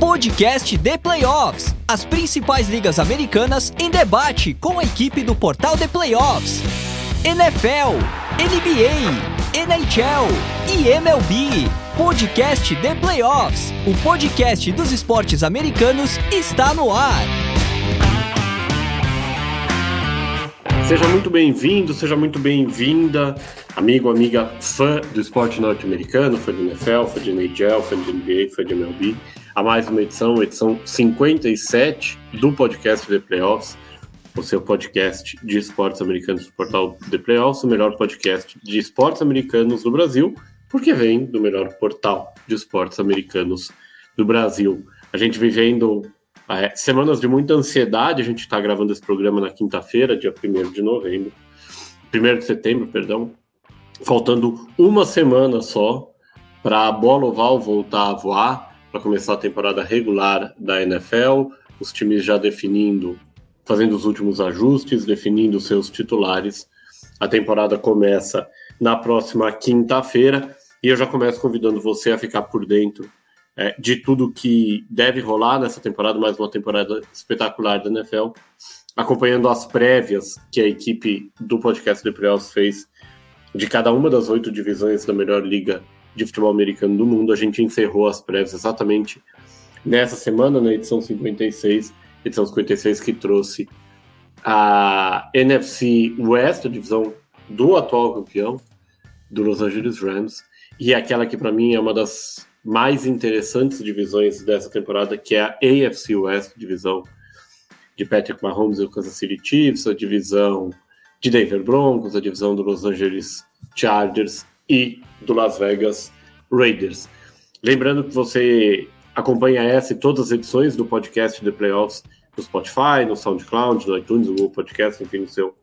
podcast de Playoffs. As principais ligas americanas em debate com a equipe do portal de Playoffs. NFL, NBA, NHL e MLB. Podcast de Playoffs. O podcast dos esportes americanos está no ar. Seja muito bem-vindo, seja muito bem-vinda, amigo, amiga, fã do esporte norte-americano, fã de NFL, fã de NHL, fã de NBA, fã de MLB, a mais uma edição 57 do podcast The Playoffs, o seu podcast de esportes americanos do portal The Playoffs, o melhor podcast de esportes americanos do Brasil, porque vem do melhor portal de esportes americanos do Brasil. A gente vivendo semanas de muita ansiedade, a gente está gravando esse programa na quinta-feira, dia 1 de setembro, perdão, faltando uma semana só para a bola oval voltar a voar, para começar a temporada regular da NFL, os times já definindo, fazendo os últimos ajustes, definindo seus titulares. A temporada começa na próxima quinta-feira e eu já começo convidando você a ficar por dentro de tudo que deve rolar nessa temporada, mais uma temporada espetacular da NFL, acompanhando as prévias que a equipe do podcast de Playoffs fez de cada uma das 8 divisões da melhor liga de futebol americano do mundo. A gente encerrou as prévias exatamente nessa semana, na edição 56 que trouxe a NFC West, a divisão do atual campeão, do Los Angeles Rams, e aquela que para mim é uma das mais interessantes divisões dessa temporada, que é a AFC West, divisão de Patrick Mahomes e o Kansas City Chiefs, a divisão de Denver Broncos, a divisão do Los Angeles Chargers e do Las Vegas Raiders. Lembrando que você acompanha essa e todas as edições do podcast The Playoffs no Spotify, no SoundCloud, no iTunes, no Google Podcast, enfim, no seu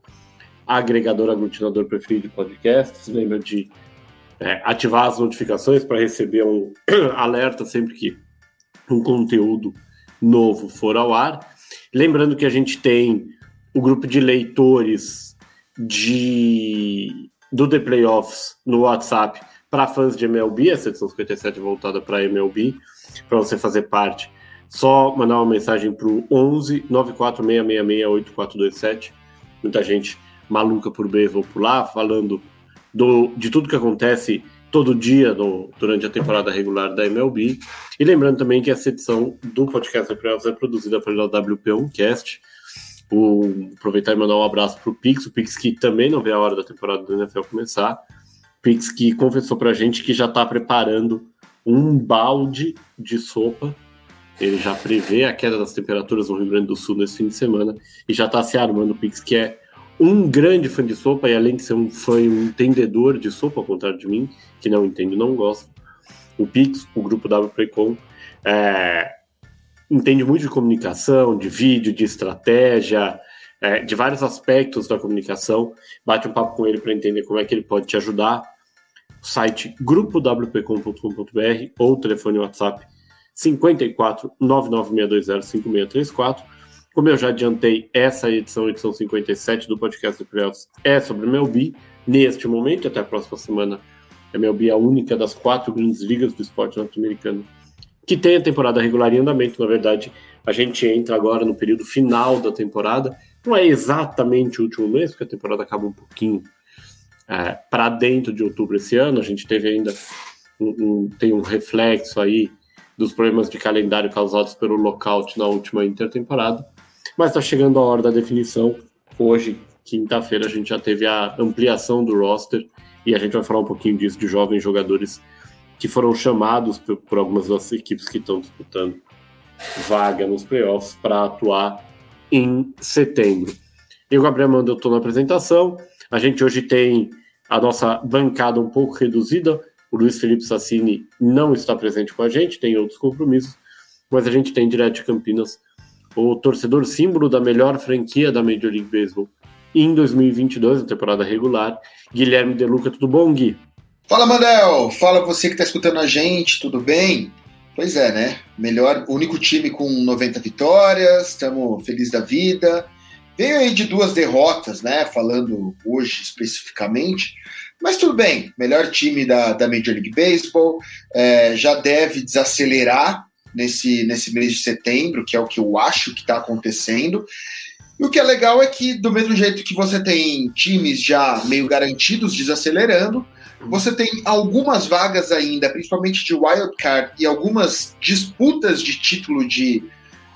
agregador, aglutinador preferido de podcasts. Lembra de ativar as notificações para receber um alerta sempre que um conteúdo novo for ao ar. Lembrando que a gente tem o grupo de leitores do The Playoffs no WhatsApp para fãs de MLB, essa edição 57 voltada para MLB, para você fazer parte. Só mandar uma mensagem para o 11 946668427. Muita gente maluca por beisebol por lá, falando de tudo que acontece todo dia durante a temporada regular da MLB. E lembrando também que essa edição do podcast The Playoffs é produzida pela WP1cast. Aproveitar e mandar um abraço para o Pix que também não vê a hora da temporada do NFL começar. O Pix que confessou para a gente que já está preparando um balde de sopa. Ele já prevê a queda das temperaturas no Rio Grande do Sul nesse fim de semana e já está se armando. O Pix que é um grande fã de sopa, e além de ser um fã e um entendedor de sopa, ao contrário de mim, que não entendo e não gosto, o Pix, o grupo WPcom, entende muito de comunicação, de vídeo, de estratégia, de vários aspectos da comunicação. Bate um papo com ele para entender como é que ele pode te ajudar. O site grupo wpcom.com.br ou o telefone WhatsApp 54 996205634. Como eu já adiantei, essa edição 57 do podcast do Playoffs é sobre MLB. Neste momento, até a próxima semana, a MLB é a única das 4 grandes ligas do esporte norte-americano que tem a temporada regular em andamento. Na verdade, a gente entra agora no período final da temporada. Não é exatamente o último mês, porque a temporada acaba um pouquinho para dentro de outubro esse ano. A gente teve ainda tem um reflexo aí dos problemas de calendário causados pelo lockout na última intertemporada. Mas está chegando a hora da definição. Hoje, quinta-feira, a gente já teve a ampliação do roster e a gente vai falar um pouquinho disso, de jovens jogadores que foram chamados por algumas das equipes que estão disputando vaga nos playoffs para atuar em setembro. Eu, Gabriel Mando, estou na apresentação. A gente hoje tem a nossa bancada um pouco reduzida. O Luiz Felipe Sassini não está presente com a gente, tem outros compromissos, mas a gente tem direto de Campinas o torcedor símbolo da melhor franquia da Major League Baseball em 2022, na temporada regular, Guilherme De Luca. Tudo bom, Gui? Fala, Mandel! Fala você que está escutando a gente, tudo bem? Pois é, né? Melhor, único time com 90 vitórias, estamos felizes da vida. Veio aí de 2 derrotas, né? Falando hoje especificamente, mas tudo bem, melhor time da Major League Baseball, já deve desacelerar nesse mês de setembro, que é o que eu acho que está acontecendo. E o que é legal é que, do mesmo jeito que você tem times já meio garantidos, desacelerando, você tem algumas vagas ainda, principalmente de wildcard, e algumas disputas de título de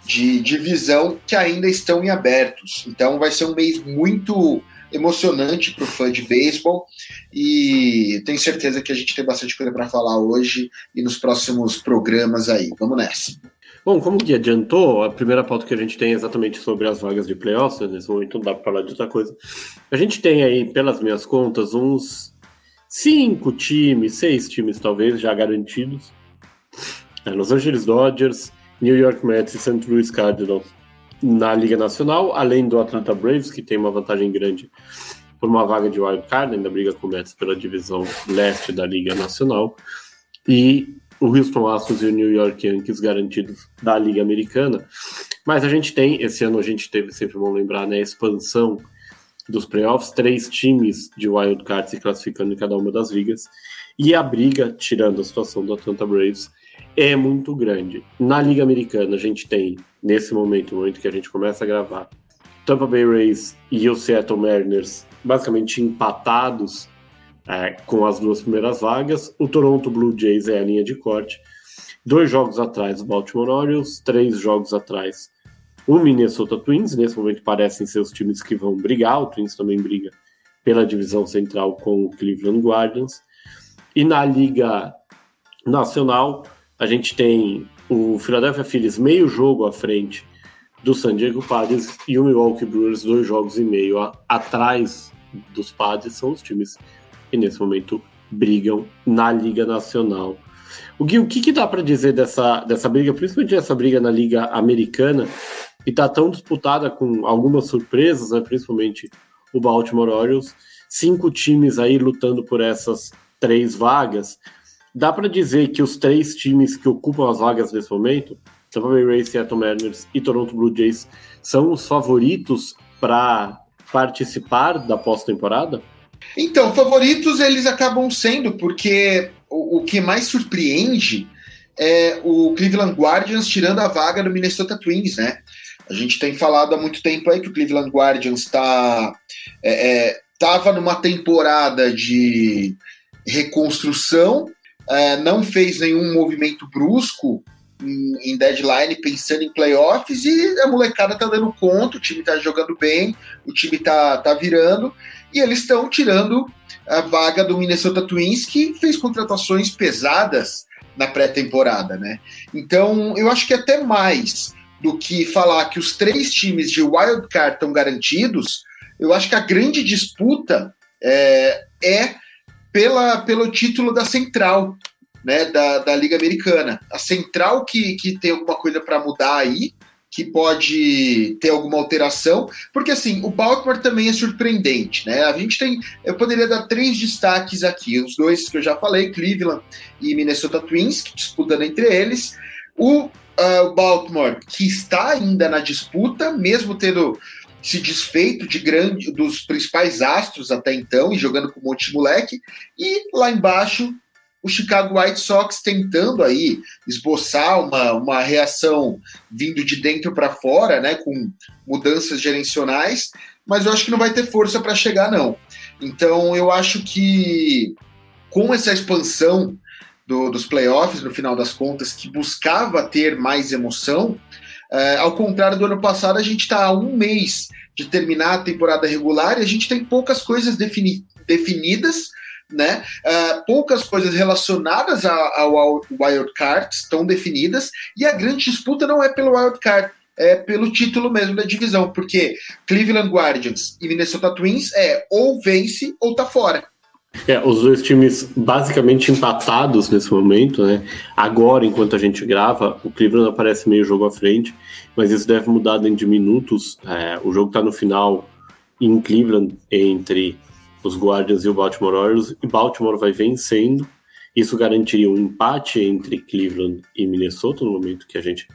divisão que ainda estão em abertos. Então vai ser um mês muito emocionante para o fã de beisebol, e tenho certeza que a gente tem bastante coisa para falar hoje e nos próximos programas aí. Vamos nessa. Bom, como que adiantou, a primeira pauta que a gente tem é exatamente sobre as vagas de playoffs. Nesse momento não dá para falar de outra coisa. A gente tem aí, pelas minhas contas, uns 6 times talvez já garantidos. Los Angeles Dodgers, New York Mets e St. Louis Cardinals na Liga Nacional, além do Atlanta Braves, que tem uma vantagem grande por uma vaga de wildcard, ainda briga com o Mets pela divisão leste da Liga Nacional, e o Houston Astros e o New York Yankees garantidos da Liga Americana. Mas a gente tem, esse ano a gente teve, sempre bom lembrar, né, a expansão dos playoffs, 3 times de wildcard se classificando em cada uma das ligas, e a briga, tirando a situação do Atlanta Braves, é muito grande. Na Liga Americana, a gente tem, nesse momento, no momento que a gente começa a gravar, Tampa Bay Rays e o Seattle Mariners basicamente empatados com as 2 primeiras vagas. O Toronto Blue Jays é a linha de corte. 2 jogos atrás, o Baltimore Orioles. 3 jogos atrás, o Minnesota Twins. Nesse momento, parecem ser os times que vão brigar. O Twins também briga pela divisão central com o Cleveland Guardians. E na Liga Nacional, a gente tem o Philadelphia Phillies 1/2 jogo à frente do San Diego Padres e o Milwaukee Brewers 2,5 jogos atrás dos Padres. São os times que nesse momento brigam na Liga Nacional. O Gui, o que dá para dizer dessa briga, principalmente dessa briga na Liga Americana, que está tão disputada com algumas surpresas, né, principalmente o Baltimore Orioles, 5 times aí lutando por essas 3 vagas. Dá para dizer que os 3 times que ocupam as vagas nesse momento, Tampa Bay Rays, Seattle Mariners e Toronto Blue Jays, são os favoritos para participar da pós-temporada? Então, favoritos eles acabam sendo, porque o que mais surpreende é o Cleveland Guardians tirando a vaga do Minnesota Twins, né? A gente tem falado há muito tempo aí que o Cleveland Guardians estava numa temporada de reconstrução, não fez nenhum movimento brusco em deadline, pensando em playoffs, e a molecada tá dando conta, o time tá jogando bem, o time tá virando, e eles estão tirando a vaga do Minnesota Twins, que fez contratações pesadas na pré-temporada, né? Então, eu acho que até mais do que falar que os 3 times de wildcard estão garantidos, eu acho que a grande disputa pelo título da Central, né, da Liga Americana. A Central que tem alguma coisa para mudar aí, que pode ter alguma alteração, porque assim, o Baltimore também é surpreendente, né? A gente tem, eu poderia dar 3 destaques aqui, os 2 que eu já falei, Cleveland e Minnesota Twins, que disputando entre eles, o Baltimore, que está ainda na disputa, mesmo tendo se desfeito dos principais astros até então, e jogando com um monte de moleque, e lá embaixo o Chicago White Sox tentando aí esboçar uma reação vindo de dentro para fora, né, com mudanças gerenciais, mas eu acho que não vai ter força para chegar, não. Então eu acho que com essa expansão dos playoffs, no final das contas, que buscava ter mais emoção, ao contrário do ano passado, a gente está há um mês de terminar a temporada regular e a gente tem poucas coisas definidas, né? Poucas coisas relacionadas ao wildcard estão definidas, e a grande disputa não é pelo wildcard, é pelo título mesmo da divisão, porque Cleveland Guardians e Minnesota Twins ou vence ou tá fora. Os 2 times basicamente empatados nesse momento, né? Agora, enquanto a gente grava, o Cleveland aparece 1/2 jogo à frente, mas isso deve mudar dentro de minutos. O jogo está no final em Cleveland entre os Guardians e o Baltimore Orioles, e Baltimore vai vencendo. Isso garantiria um empate entre Cleveland e Minnesota, no momento que a gente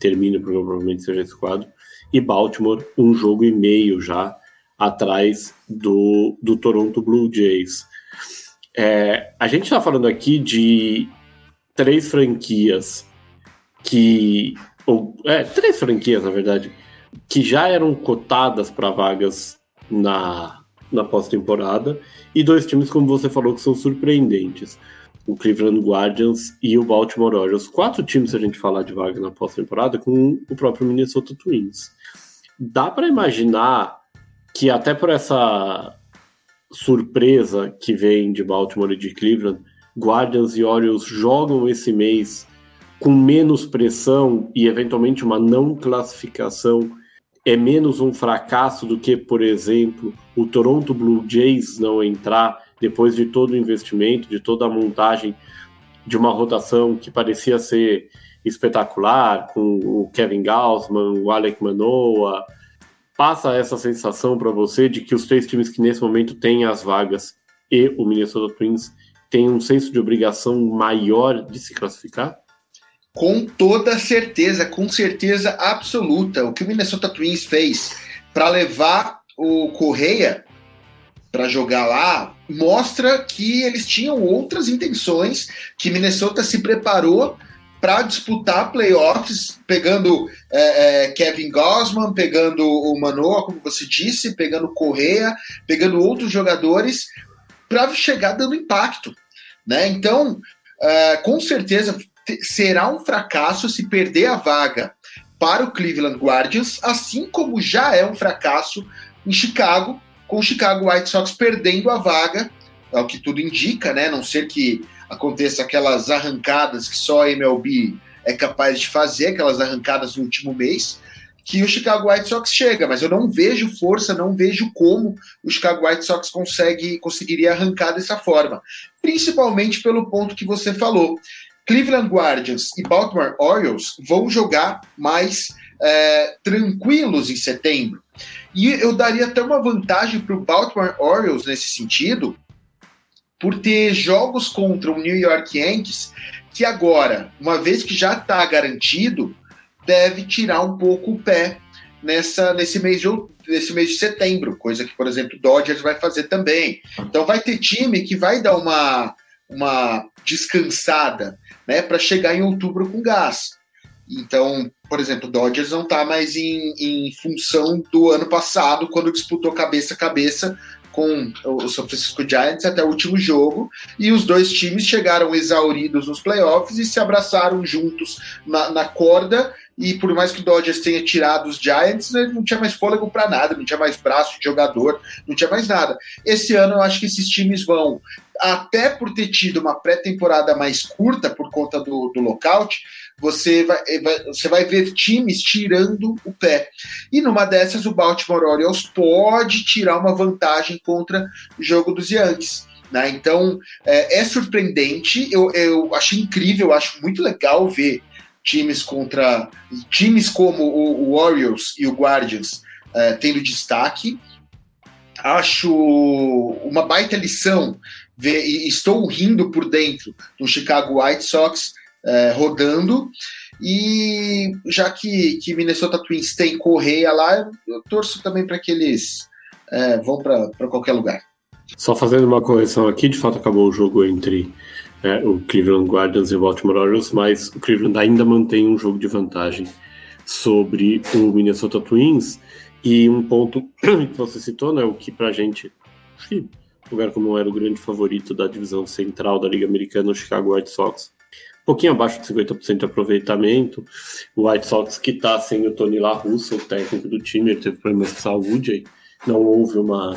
termina, provavelmente seja esse quadro, e Baltimore 1,5 jogo já atrás do Toronto Blue Jays. A gente está falando aqui de 3 franquias que... três franquias, na verdade, que já eram cotadas para vagas na pós-temporada, e dois times, como você falou, que são surpreendentes, o Cleveland Guardians e o Baltimore Orioles. 4 times, se a gente falar de vaga na pós-temporada, com o próprio Minnesota Twins. Dá para imaginar que até por essa surpresa que vem de Baltimore e de Cleveland, Guardians e Orioles jogam esse mês com menos pressão e, eventualmente, uma não classificação é menos um fracasso do que, por exemplo, o Toronto Blue Jays não entrar depois de todo o investimento, de toda a montagem de uma rotação que parecia ser espetacular, com o Kevin Gausman, o Alec Manoa. Passa essa sensação para você de que os três times que nesse momento têm as vagas e o Minnesota Twins têm um senso de obrigação maior de se classificar? Com toda certeza, absoluta. O que o Minnesota Twins fez para levar o Correa para jogar lá mostra que eles tinham outras intenções, que Minnesota se preparou para disputar playoffs, pegando Kevin Gausman, pegando o Manoa, como você disse, pegando Correa, pegando outros jogadores, para chegar dando impacto, né? Então, com certeza, será um fracasso se perder a vaga para o Cleveland Guardians, assim como já é um fracasso em Chicago, com o Chicago White Sox perdendo a vaga, é o que tudo indica, né? A não ser que aconteça aquelas arrancadas que só a MLB é capaz de fazer, aquelas arrancadas no último mês, que o Chicago White Sox chega, mas eu não vejo força, não vejo como o Chicago White Sox conseguiria arrancar dessa forma, principalmente pelo ponto que você falou. Cleveland Guardians e Baltimore Orioles vão jogar mais tranquilos em setembro. E eu daria até uma vantagem para o Baltimore Orioles nesse sentido, por ter jogos contra o New York Yankees, que agora, uma vez que já está garantido, deve tirar um pouco o pé nesse mês de setembro, coisa que, por exemplo, o Dodgers vai fazer também. Então vai ter time que vai dar uma descansada, né, para chegar em outubro com gás. Então, por exemplo, o Dodgers não está mais em função do ano passado, quando disputou cabeça a cabeça com o São Francisco Giants até o último jogo, e os dois times chegaram exauridos nos playoffs e se abraçaram juntos na corda, e por mais que o Dodgers tenha tirado os Giants, né, não tinha mais fôlego para nada, não tinha mais braço de jogador, não tinha mais nada. Esse ano eu acho que esses times vão, até por ter tido uma pré-temporada mais curta por conta do lockout, você vai ver times tirando o pé. E numa dessas, o Baltimore Orioles pode tirar uma vantagem contra o jogo dos Yankees, né? Então, é surpreendente, eu achei incrível, eu acho muito legal ver times como o Orioles e o Guardians tendo destaque. Acho uma baita lição ver, e estou rindo por dentro do Chicago White Sox rodando, e já que Minnesota Twins tem Correa lá, eu torço também para que eles vão para qualquer lugar. Só fazendo uma correção aqui, de fato acabou o jogo entre o Cleveland Guardians e o Baltimore Orioles, mas o Cleveland ainda mantém um jogo de vantagem sobre o Minnesota Twins. E um ponto que você citou, né, o que pra gente, lugar como era o grande favorito da divisão central da Liga Americana, o Chicago White Sox, um pouquinho abaixo de 50% de aproveitamento. O White Sox que tá sem o Tony La Russa, o técnico do time, ele teve problemas de saúde, aí não houve uma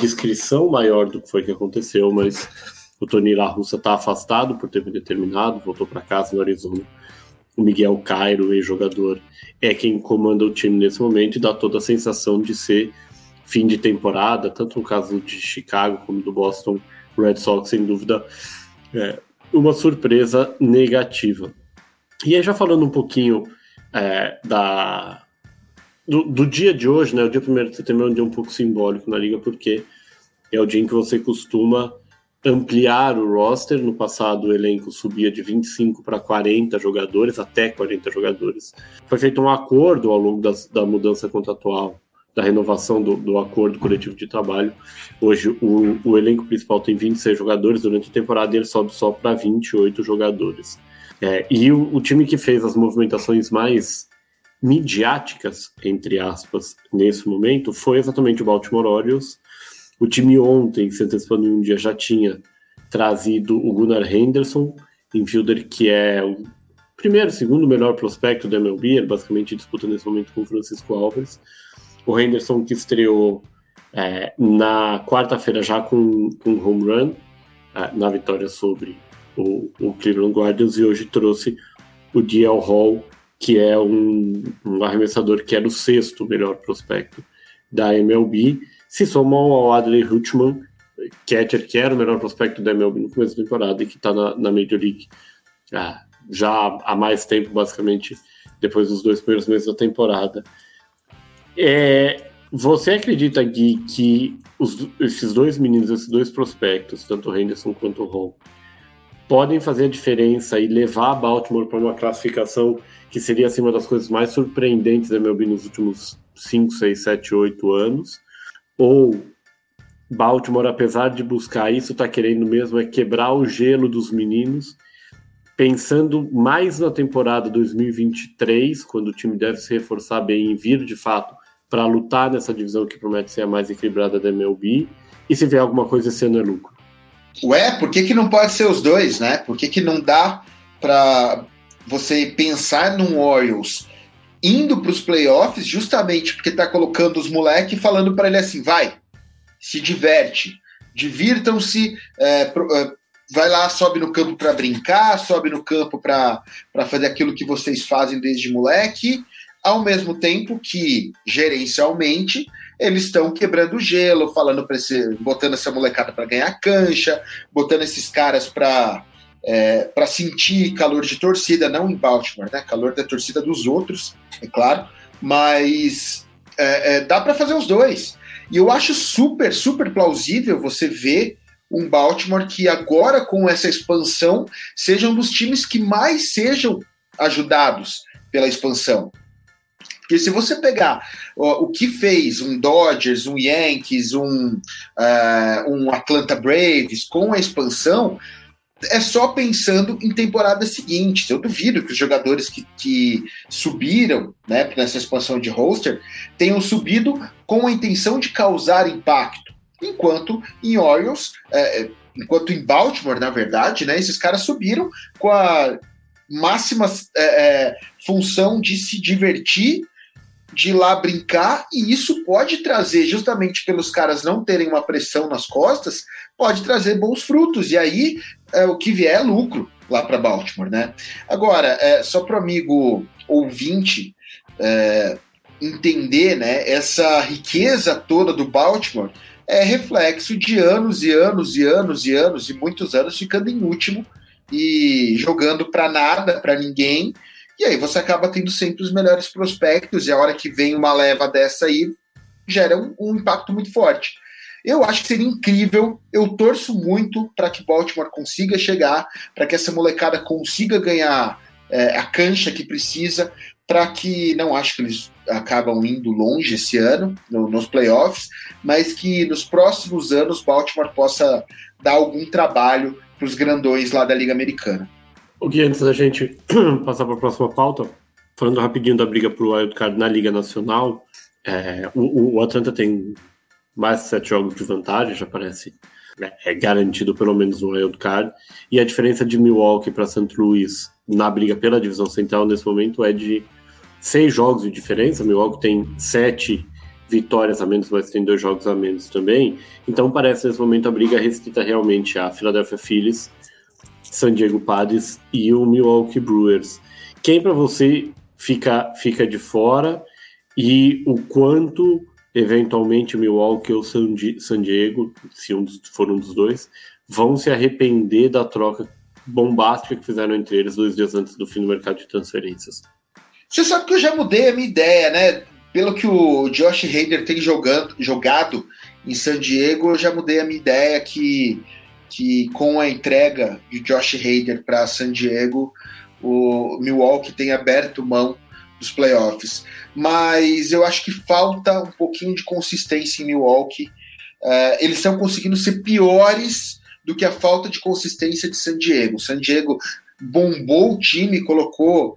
descrição maior do que foi que aconteceu, mas o Tony La Russa tá afastado por tempo indeterminado, voltou para casa no Arizona. O Miguel Cairo, ex-jogador, é quem comanda o time nesse momento e dá toda a sensação de ser fim de temporada, tanto no caso de Chicago como do Boston Red Sox, sem dúvida, uma surpresa negativa. E aí já falando um pouquinho do dia de hoje, né, o dia 1º de setembro é um dia um pouco simbólico na Liga, porque é o dia em que você costuma ampliar o roster. No passado o elenco subia de 25 para 40 jogadores, até 40 jogadores. Foi feito um acordo ao longo da mudança contratual, da renovação do acordo coletivo de trabalho. Hoje o elenco principal tem 26 jogadores, durante a temporada ele sobe só para 28 jogadores. E o time que fez as movimentações mais midiáticas, entre aspas, nesse momento, foi exatamente o Baltimore Orioles. O time ontem, se antecipando em um dia, já tinha trazido o Gunnar Henderson, infielder que é o primeiro, segundo melhor prospecto da MLB, basicamente disputa nesse momento com o Francisco Alves. O Henderson que estreou na quarta-feira já com um home run na vitória sobre o Cleveland Guardians, e hoje trouxe o D.L. Hall, que é um arremessador que era o sexto melhor prospecto da MLB, se somam ao Adley Rutschman, catcher, que era o melhor prospecto da MLB no começo da temporada e que está na Major League já há mais tempo, basicamente, depois dos 2 primeiros meses da temporada. Você acredita, Gui, que esses 2 meninos, esses 2 prospectos, tanto o Henderson quanto o Hall, podem fazer a diferença e levar a Baltimore para uma classificação que seria assim, uma das coisas mais surpreendentes da MLB nos últimos 5, 6, 7, 8 anos? Ou Baltimore, apesar de buscar isso, está querendo mesmo quebrar o gelo dos meninos, pensando mais na temporada 2023, quando o time deve se reforçar bem e vir, de fato, para lutar nessa divisão que promete ser a mais equilibrada da MLB, e se vier alguma coisa esse ano é lucro? Por que não pode ser os dois, né? Por que não dá para você pensar num Orioles indo para os playoffs justamente porque está colocando os moleques e falando para ele assim, vai, se diverte, divirtam-se, vai lá, sobe no campo para brincar, sobe no campo para fazer aquilo que vocês fazem desde moleque, ao mesmo tempo que, gerencialmente, eles estão quebrando o gelo, falando para botando essa molecada para ganhar cancha, botando esses caras para sentir calor de torcida, não em Baltimore, né? Calor da torcida dos outros, é claro, mas dá para fazer os dois. E eu acho super, super plausível você ver um Baltimore que agora, com essa expansão, seja um dos times que mais sejam ajudados pela expansão. Porque se você pegar o que fez um Dodgers, um Yankees, um Atlanta Braves com a expansão, é só pensando em temporadas seguintes. Eu duvido que os jogadores que subiram, né, nessa expansão de roster tenham subido com a intenção de causar impacto. Enquanto em Orioles, enquanto em Baltimore, na verdade, né, esses caras subiram com a máxima função de se divertir, de ir lá brincar, e isso pode trazer, justamente pelos caras não terem uma pressão nas costas, pode trazer bons frutos, e aí o que vier é lucro lá para Baltimore, né? Agora, só para o amigo ouvinte entender, né, essa riqueza toda do Baltimore é reflexo de anos e anos e anos e anos e muitos anos ficando em último e jogando para nada, para ninguém, e aí você acaba tendo sempre os melhores prospectos, e a hora que vem uma leva dessa aí, gera um impacto muito forte. Eu acho que seria incrível, eu torço muito para que Baltimore consiga chegar, para que essa molecada consiga ganhar a cancha que precisa, para que, não acho que eles acabam indo longe esse ano, nos playoffs, mas que nos próximos anos Baltimore possa dar algum trabalho para os grandões lá da Liga Americana. O Gui, antes da gente passar para a próxima pauta, falando rapidinho da briga para o Wildcard na Liga Nacional, o Atlanta tem mais 7 jogos de vantagem, já parece garantido pelo menos no Wildcard, e a diferença de Milwaukee para St. Louis na briga pela divisão central nesse momento é de 6 jogos de diferença. Milwaukee tem 7 vitórias a menos, mas tem 2 jogos a menos também, então parece nesse momento a briga restrita realmente a Philadelphia Phillies, San Diego Padres e o Milwaukee Brewers. Quem para você fica de fora e o quanto eventualmente Milwaukee ou San Diego, se for um dos dois, vão se arrepender da troca bombástica que fizeram entre eles 2 dias antes do fim do mercado de transferências? Você sabe que eu já mudei a minha ideia, né? Pelo que o Josh Hader tem jogado em San Diego, eu já mudei a minha ideia que com a entrega de Josh Hader para San Diego, o Milwaukee tem aberto mão dos playoffs. Mas eu acho que falta um pouquinho de consistência em Milwaukee. Eles estão conseguindo ser piores do que a falta de consistência de San Diego. San Diego bombou o time, colocou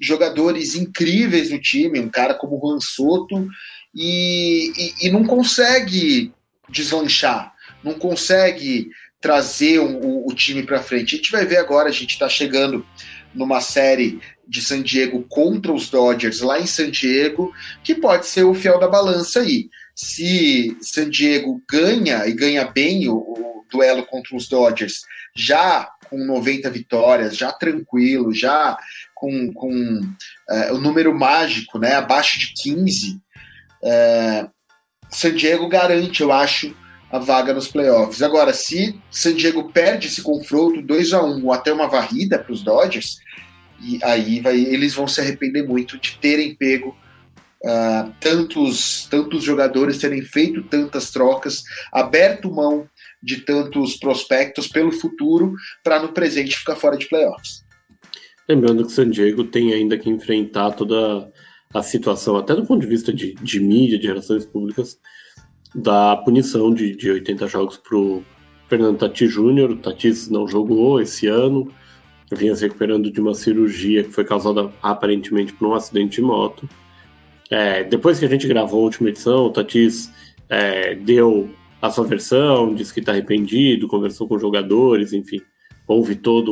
jogadores incríveis no time, um cara como o Juan Soto, e não consegue deslanchar, não consegue trazer o time para frente. A gente vai ver agora, a gente está chegando numa série de San Diego contra os Dodgers, lá em San Diego, que pode ser o fiel da balança aí. Se San Diego ganha, e ganha bem o duelo contra os Dodgers, já com 90 vitórias, já tranquilo, já com o número mágico, né, abaixo de 15, San Diego garante, eu acho, a vaga nos playoffs. Agora, se San Diego perde esse confronto 2-1 ou até uma varrida para os Dodgers, e aí eles vão se arrepender muito de terem pego tantos jogadores, terem feito tantas trocas, aberto mão de tantos prospectos pelo futuro, para no presente ficar fora de playoffs. Lembrando que San Diego tem ainda que enfrentar toda a situação, até do ponto de vista de mídia, de relações públicas, da punição de 80 jogos para o Fernando Tatis Jr. O Tatis não jogou esse ano, vinha se recuperando de uma cirurgia que foi causada aparentemente por um acidente de moto. Depois que a gente gravou a última edição, o Tatis deu a sua versão, disse que está arrependido, conversou com jogadores, enfim, houve toda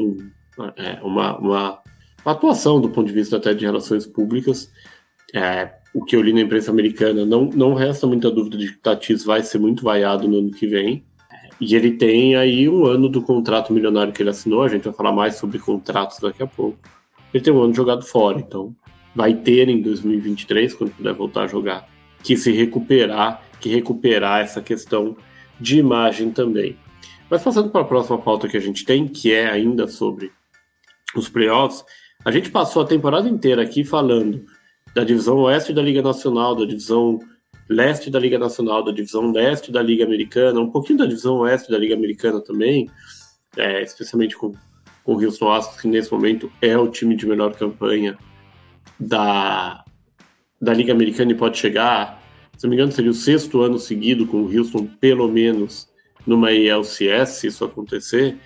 uma atuação do ponto de vista até de relações públicas. O que eu li na imprensa americana, não resta muita dúvida de que Tatis vai ser muito vaiado no ano que vem. E ele tem aí um ano do contrato milionário que ele assinou, a gente vai falar mais sobre contratos daqui a pouco. Ele tem um ano jogado fora, então vai ter em 2023, quando puder voltar a jogar, que se recuperar, que recuperar essa questão de imagem também. Mas passando para a próxima pauta que a gente tem, que é ainda sobre os playoffs, a gente passou a temporada inteira aqui falando da divisão oeste da Liga Nacional, da divisão leste da Liga Nacional, da divisão leste da Liga Americana, um pouquinho da divisão oeste da Liga Americana também, especialmente com o Houston Astros, que nesse momento é o time de melhor campanha da Liga Americana e pode chegar, se não me engano, seria o 6º ano seguido com o Houston, pelo menos, numa ALCS, se isso acontecer.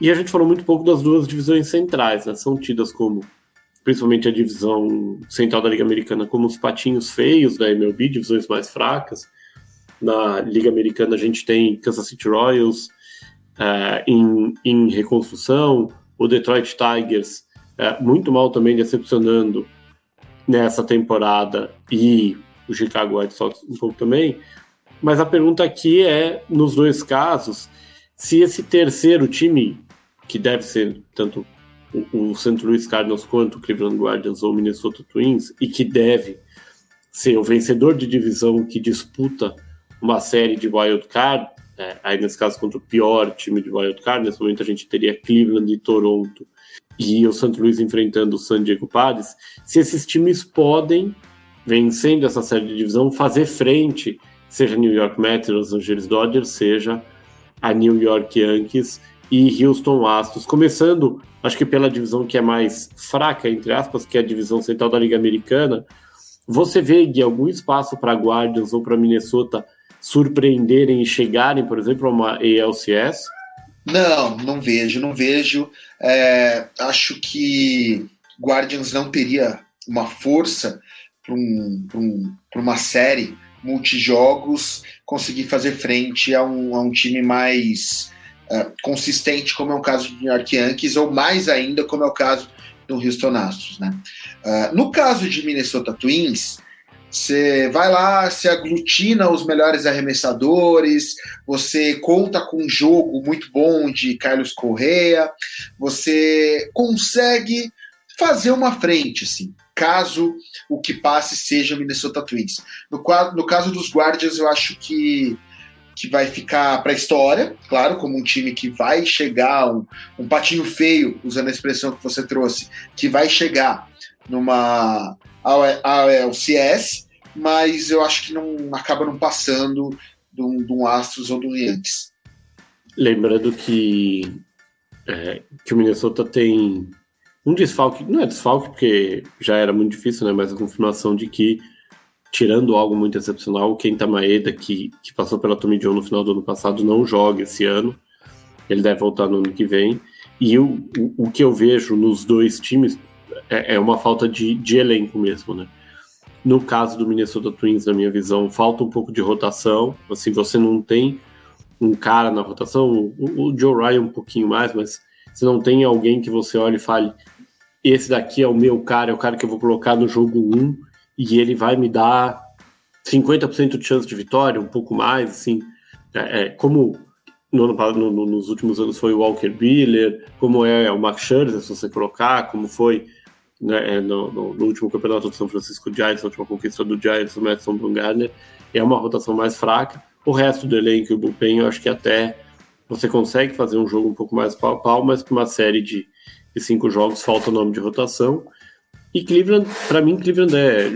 E a gente falou muito pouco das duas divisões centrais, né? São tidas como, principalmente a divisão central da Liga Americana, como os patinhos feios da MLB, divisões mais fracas. Na Liga Americana a gente tem Kansas City Royals em reconstrução, o Detroit Tigers muito mal também, decepcionando nessa temporada, e o Chicago White Sox um pouco também. Mas a pergunta aqui é, nos dois casos, se esse terceiro time, que deve ser tanto o St. Louis Cardinals quanto o Cleveland Guardians ou Minnesota Twins, e que deve ser o vencedor de divisão que disputa uma série de wild card, aí nesse caso contra o pior time de wild card, nesse momento a gente teria Cleveland e Toronto, e o St. Louis enfrentando o San Diego Padres, se esses times podem, vencendo essa série de divisão, fazer frente, seja New York Mets, Los Angeles Dodgers, seja a New York Yankees e Houston Astros, começando, acho que pela divisão que é mais fraca, entre aspas, que é a divisão central da Liga Americana. Você vê, Gui, algum espaço para Guardians ou para Minnesota surpreenderem e chegarem, por exemplo, a uma ALCS? Não vejo. Acho que Guardians não teria uma força para uma série multijogos conseguir fazer frente a um time mais consistente, como é o caso do New York Yankees, ou mais ainda, como é o caso do Houston Astros, né? No caso de Minnesota Twins, você vai lá, você aglutina os melhores arremessadores, você conta com um jogo muito bom de Carlos Correa, você consegue fazer uma frente, assim, caso o que passe seja Minnesota Twins. No caso dos Guardians, eu acho que vai ficar para a história, claro, como um time que vai chegar, um patinho feio, usando a expressão que você trouxe, que vai chegar numa ALCS, mas eu acho que acaba não passando de um Astros ou de um Yankees. Lembrando que o Minnesota tem um desfalque, não é desfalque porque já era muito difícil, né, mas a confirmação de que, tirando algo muito excepcional, o Kenta Maeda, que passou pela Tommy John no final do ano passado, não joga esse ano. Ele deve voltar no ano que vem. E o que eu vejo nos dois times é uma falta de elenco mesmo, né? No caso do Minnesota Twins, na minha visão, falta um pouco de rotação. Assim, você não tem um cara na rotação, o Joe Ryan um pouquinho mais, mas você não tem alguém que você olhe e fale, esse daqui é o meu cara, é o cara que eu vou colocar no jogo 1 e ele vai me dar 50% de chance de vitória, um pouco mais, assim. Como nos últimos anos foi o Walker Buehler, como é o Max Scherzer, se você colocar, como foi, né, no último campeonato do São Francisco Giants, a última conquista do Giants, o Madison Bumgarner, é uma rotação mais fraca. O resto do elenco e o bullpen, eu acho que até você consegue fazer um jogo um pouco mais pau a pau, mas para uma série de 5 jogos falta o nome de rotação. E Cleveland, para mim, Cleveland é,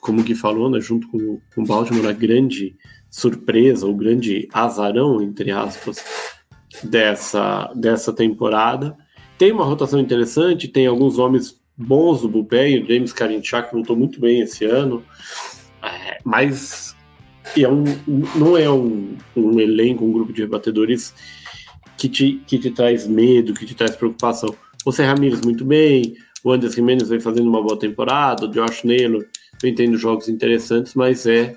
como o Gui falou, né, junto com o Baltimore, a grande surpresa, o grande azarão, entre aspas, dessa temporada. Tem uma rotação interessante, tem alguns nomes bons do bullpen, o James Karinchak voltou muito bem esse ano, mas não é um elenco, um grupo de rebatedores que te traz medo, que te traz preocupação. O Serra Ramírez muito bem, o Andrés Giménez vem fazendo uma boa temporada, o Josh Naylor vem tendo jogos interessantes, mas é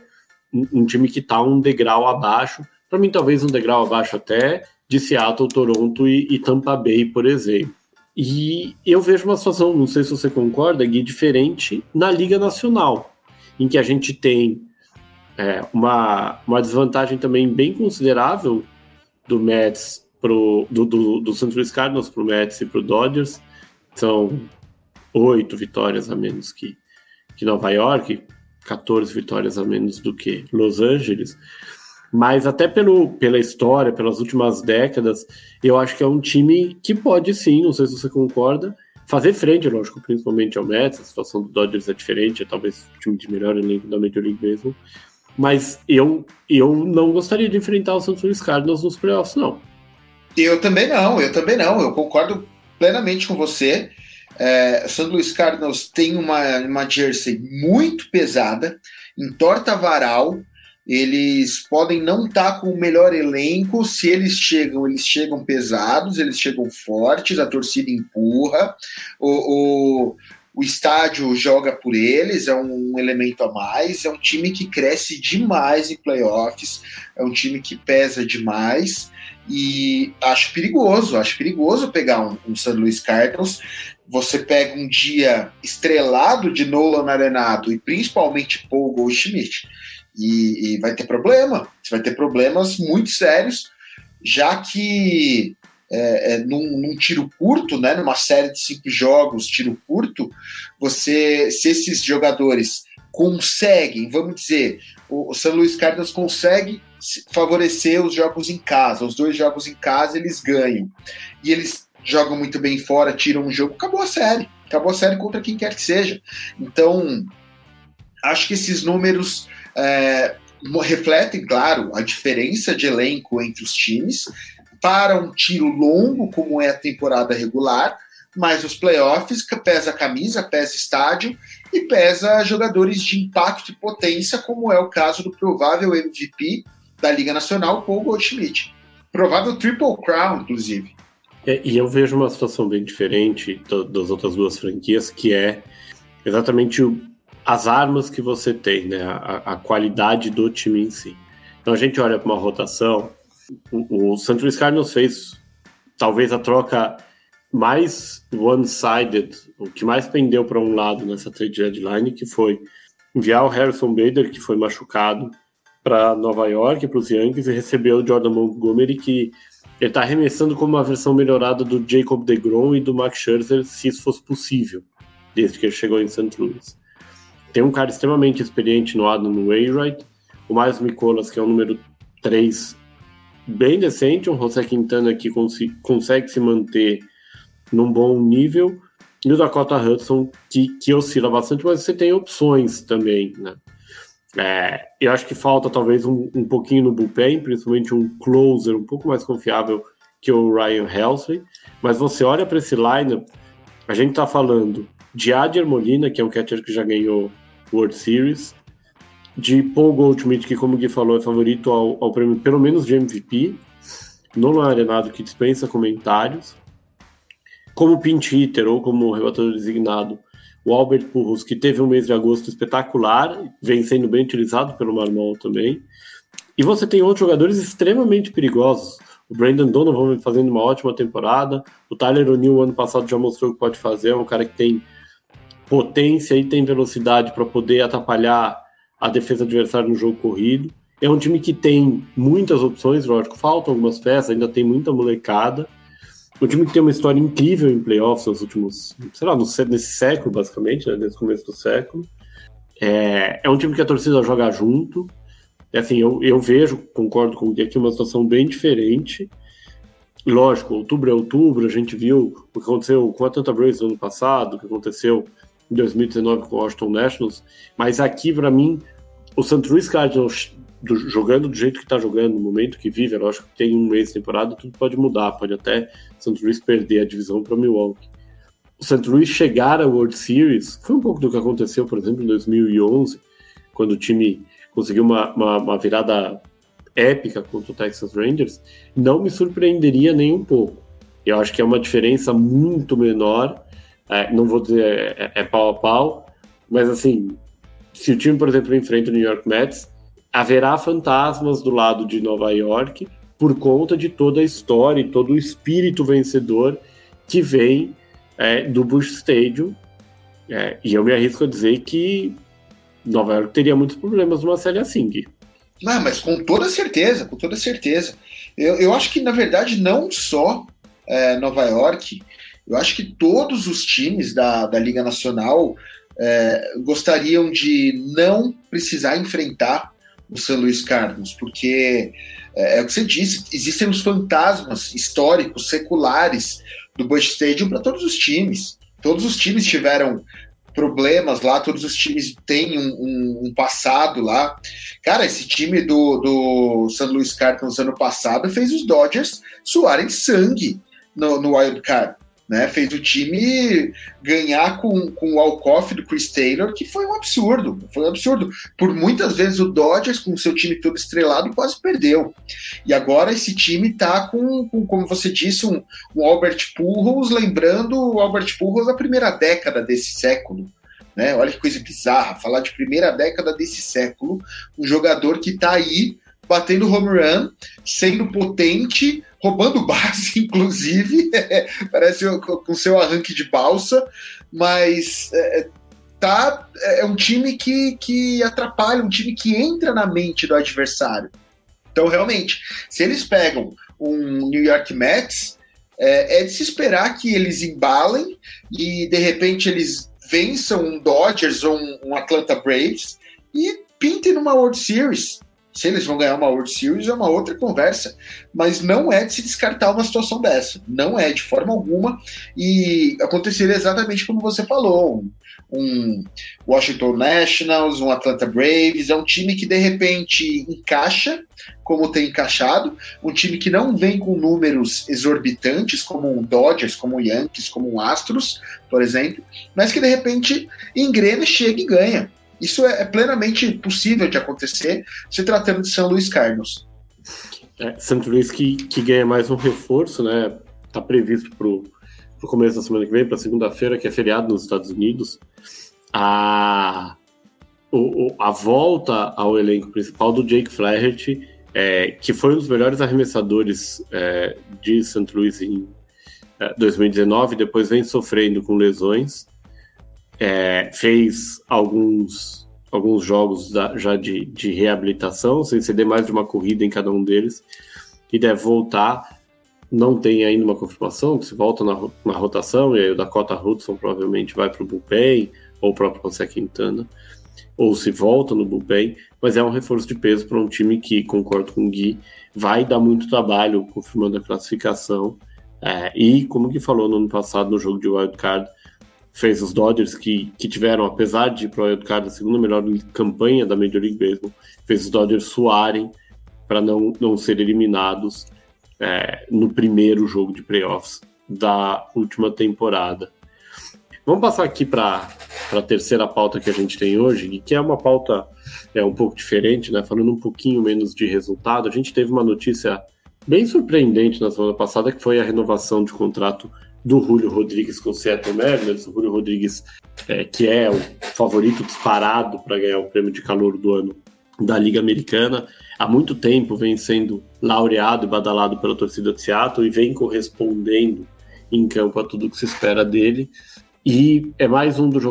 um time que está um degrau abaixo, para mim talvez um degrau abaixo até de Seattle, Toronto e Tampa Bay, por exemplo. E eu vejo uma situação, não sei se você concorda, Gui, diferente na Liga Nacional, em que a gente tem uma desvantagem também bem considerável do Mets do St. Louis Cardinals para o Mets e para o Dodgers. São 8 vitórias a menos que Nova York, 14 vitórias a menos do que Los Angeles, mas até pela história, pelas últimas décadas, eu acho que é um time que pode sim, não sei se você concorda, fazer frente, lógico, principalmente ao Mets. A situação do Dodgers é diferente, é talvez o time de melhor elenco da Major League Baseball, mas eu não gostaria de enfrentar o St. Louis Cardinals nos playoffs, não. Eu também não, eu concordo plenamente com você. St. Louis Cardinals tem uma jersey muito pesada, entorta varal, eles podem não estar com o melhor elenco, se eles chegam pesados, eles chegam fortes, a torcida empurra, o estádio joga por eles, é um elemento a mais, é um time que cresce demais em playoffs, é um time que pesa demais, e acho perigoso pegar um St. Louis Cardinals. Você pega um dia estrelado de Nolan Arenado e principalmente Paul Goldschmidt e vai ter problema. Você vai ter problemas muito sérios, já que num tiro curto, né, numa série de 5 jogos, tiro curto, se esses jogadores conseguem, vamos dizer, o St. Louis Cardinals consegue favorecer os jogos em casa, os 2 jogos em casa eles ganham, e eles jogam muito bem fora, tiram um jogo, acabou a série contra quem quer que seja. Então, acho que esses números refletem, claro, a diferença de elenco entre os times para um tiro longo, como é a temporada regular, mas os playoffs, pesa camisa, pesa estádio e pesa jogadores de impacto e potência, como é o caso do provável MVP da Liga Nacional, Paul Goldschmidt. Provável Triple Crown, inclusive. E eu vejo uma situação bem diferente das outras 2 franquias, que é exatamente as armas que você tem, né? A qualidade do time em si. Então a gente olha para uma rotação, o St. Louis Cardinals fez talvez a troca mais one-sided, o que mais pendeu para um lado nessa trade deadline, que foi enviar o Harrison Bader, que foi machucado, para Nova York, para os Yankees, e recebeu o Jordan Montgomery, que ele está arremessando como uma versão melhorada do Jacob DeGrom e do Max Scherzer, se isso fosse possível, desde que ele chegou em St. Louis. Tem um cara extremamente experiente no Adam Wainwright, o Miles Mikolas, que é o número 3, bem decente, um José Quintana que consegue se manter num bom nível, e o Dakota Hudson, que oscila bastante, mas você tem opções também, né? Eu acho que falta talvez um pouquinho no bullpen, principalmente um closer um pouco mais confiável que o Ryan Helsley, mas você olha para esse lineup, a gente está falando de Yadier Molina, que é um catcher que já ganhou World Series, de Paul Goldschmidt, que como o Gui falou é favorito ao prêmio, pelo menos de MVP, Nolan Arenado, que dispensa comentários, como pinch hitter ou como rebatedor designado, o Albert Pujols, que teve um mês de agosto espetacular, vem sendo bem utilizado pelo Marmol também. E você tem outros jogadores extremamente perigosos. O Brandon Donovan vem fazendo uma ótima temporada. O Tyler O'Neill, ano passado, já mostrou o que pode fazer. É um cara que tem potência e tem velocidade para poder atrapalhar a defesa adversária no jogo corrido. É um time que tem muitas opções, lógico. Faltam algumas peças, ainda tem muita molecada. Um time que tem uma história incrível em playoffs nos últimos, sei lá, nesse século, basicamente, né? Desde o começo do século. É um time que a torcida joga junto. Assim, eu vejo, concordo com o Gui, aqui uma situação bem diferente. Lógico, outubro é outubro, a gente viu o que aconteceu com a Atlanta Braves no ano passado, o que aconteceu em 2019 com o Washington Nationals, mas aqui, para mim, o St. Louis Cardinals, jogando do jeito que está jogando, no momento que vive, lógico que tem um mês de temporada, tudo pode mudar, pode até St. Louis perder a divisão para Milwaukee. O St. Louis chegar à World Series foi um pouco do que aconteceu, por exemplo, em 2011, quando o time conseguiu uma virada épica contra o Texas Rangers. Não me surpreenderia nem um pouco. Eu acho que é uma diferença muito menor, não vou dizer é pau a pau, mas assim, se o time, por exemplo, enfrenta o New York Mets, haverá fantasmas do lado de Nova York por conta de toda a história e todo o espírito vencedor que vem do Busch Stadium, e eu me arrisco a dizer que Nova York teria muitos problemas numa série assim, Gui. Não, mas com toda certeza, com toda certeza. Eu acho que, na verdade, não só Nova York, eu acho que todos os times da Liga Nacional gostariam de não precisar enfrentar o San Luis Cardinals, porque é o que você disse, existem os fantasmas históricos, seculares do Busch Stadium para todos os times. Todos os times tiveram problemas lá, todos os times têm um passado lá. Cara, esse time do St. Louis Cardinals ano passado fez os Dodgers suarem sangue no Wild Card, né? Fez o time ganhar com o walk-off do Chris Taylor, que foi um absurdo, Por muitas vezes o Dodgers, com o seu time todo estrelado, quase perdeu. E agora esse time tá com como você disse, um Albert Pujols, lembrando o Albert Pujols da primeira década desse século, né? Olha que coisa bizarra, falar de primeira década desse século, um jogador que tá aí batendo home run, sendo potente, roubando base, inclusive, parece com seu arranque de balsa, mas é um time que atrapalha, um time que entra na mente do adversário. Então, realmente, se eles pegam um New York Mets, é de se esperar que eles embalem e, de repente, eles vençam um Dodgers ou um Atlanta Braves e pintem numa World Series. Se eles vão ganhar uma World Series é uma outra conversa, mas não é de se descartar uma situação dessa, não é de forma alguma, e aconteceria exatamente como você falou, um Washington Nationals, um Atlanta Braves, é um time que de repente encaixa, como tem encaixado, um time que não vem com números exorbitantes, como um Dodgers, como um Yankees, como um Astros, por exemplo, mas que de repente engrena, chega e ganha. Isso é plenamente possível de acontecer, se tratando de St. Louis Cardinals. St. Louis que ganha mais um reforço, né? Está previsto para o começo da semana que vem, para segunda-feira, que é feriado nos Estados Unidos. A volta ao elenco principal do Jake Flaherty, que foi um dos melhores arremessadores de St. Louis em 2019, depois vem sofrendo com lesões. Fez alguns jogos já de reabilitação, sem ceder mais de uma corrida em cada um deles, e deve voltar. Não tem ainda uma confirmação, se volta na rotação, e aí o Dakota Hudson provavelmente vai para o bullpen, ou o próprio José Quintana, ou se volta no bullpen, mas é um reforço de peso para um time que, concordo com o Gui, vai dar muito trabalho confirmando a classificação, e como que falou no ano passado no jogo de wildcard, fez os Dodgers que tiveram, apesar de ir para o Wild Card, a segunda melhor campanha da Major League Baseball, fez os Dodgers suarem para não serem eliminados no primeiro jogo de playoffs da última temporada. Vamos passar aqui para a terceira pauta que a gente tem hoje, que é uma pauta um pouco diferente, né? Falando um pouquinho menos de resultado. A gente teve uma notícia bem surpreendente na semana passada, que foi a renovação de contrato do Julio Rodríguez com o Seattle Mariners. O Julio Rodríguez, que é o favorito disparado para ganhar o prêmio de calor do ano da Liga Americana, há muito tempo vem sendo laureado e badalado pela torcida de Seattle e vem correspondendo em campo a tudo que se espera dele. E é mais um dos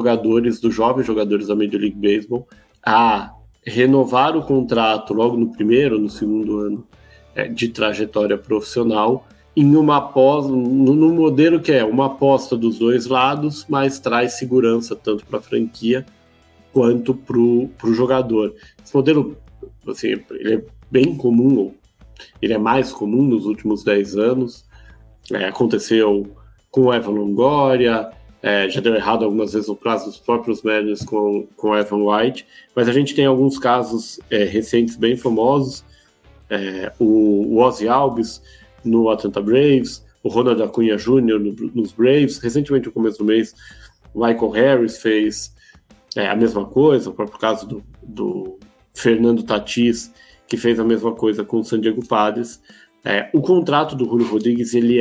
jovens jogadores da Major League Baseball, a renovar o contrato logo no primeiro ou no segundo ano de trajetória profissional, em uma aposta, num modelo que é uma aposta dos dois lados, mas traz segurança tanto para a franquia quanto para o jogador. Esse modelo, assim, ele é bem comum, ele é mais comum nos últimos 10 anos. Aconteceu com o Evan Longoria, já deu errado algumas vezes no caso dos próprios Mariners com o Evan White, mas a gente tem alguns casos recentes bem famosos, o Ozzie Albies no Atlanta Braves, o Ronald Acuña Jr. Nos Braves. Recentemente, no começo do mês, o Michael Harris fez a mesma coisa, o próprio caso do Fernando Tatis, que fez a mesma coisa com o San Diego Padres. O contrato do Julio Rodríguez, ele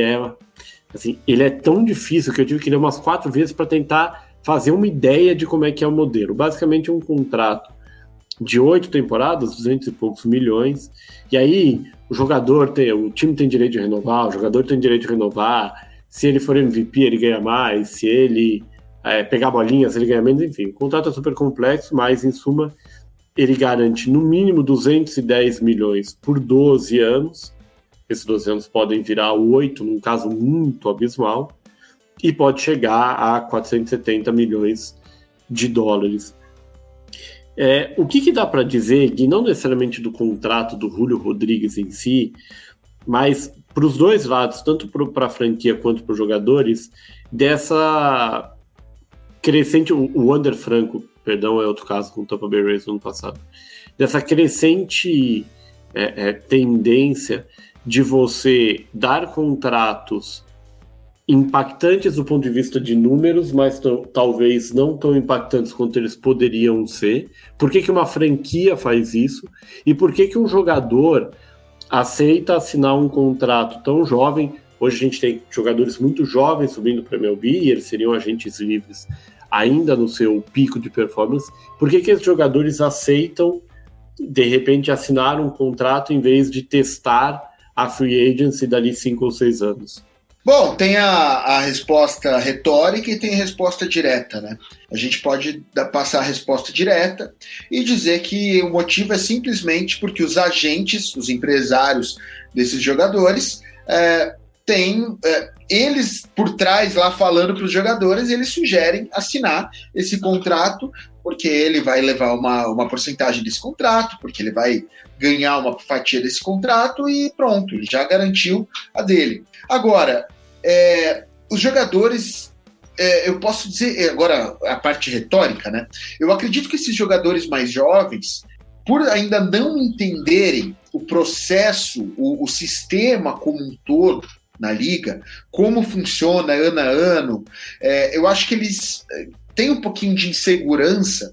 é tão difícil que eu tive que ler umas 4 vezes para tentar fazer uma ideia de como é que é o modelo. Basicamente, um contrato de 8 temporadas, 200 e poucos milhões, e aí o time tem direito de renovar, o jogador tem direito de renovar, se ele for MVP ele ganha mais, se ele pegar bolinhas ele ganha menos, enfim, o contrato é super complexo, mas em suma ele garante no mínimo 210 milhões por 12 anos, esses 12 anos podem virar 8 num caso muito abismal, e pode chegar a 470 milhões de dólares. O que dá para dizer, Gui, não necessariamente do contrato do Julio Rodríguez em si, mas para os dois lados, tanto para a franquia quanto para os jogadores, dessa crescente... O Wander Franco, perdão, é outro caso com o Tampa Bay Rays no ano passado, dessa crescente tendência de você dar contratos impactantes do ponto de vista de números, mas talvez não tão impactantes quanto eles poderiam ser. Por que uma franquia faz isso? E por que um jogador aceita assinar um contrato tão jovem? Hoje a gente tem jogadores muito jovens subindo para a MLB e eles seriam agentes livres ainda no seu pico de performance. Por que esses jogadores aceitam, de repente, assinar um contrato em vez de testar a free agency dali 5 ou 6 anos? Bom, tem a resposta retórica e tem a resposta direta, né? A gente pode passar a resposta direta e dizer que o motivo é simplesmente porque os agentes, os empresários desses jogadores, têm eles por trás lá falando para os jogadores, eles sugerem assinar esse contrato porque ele vai levar uma porcentagem desse contrato, porque ele vai ganhar uma fatia desse contrato e pronto, ele já garantiu a dele. Agora, os jogadores, eu posso dizer, agora a parte retórica, né? Eu acredito que esses jogadores mais jovens, por ainda não entenderem o processo, o sistema como um todo na liga, como funciona ano a ano, eu acho que eles têm um pouquinho de insegurança,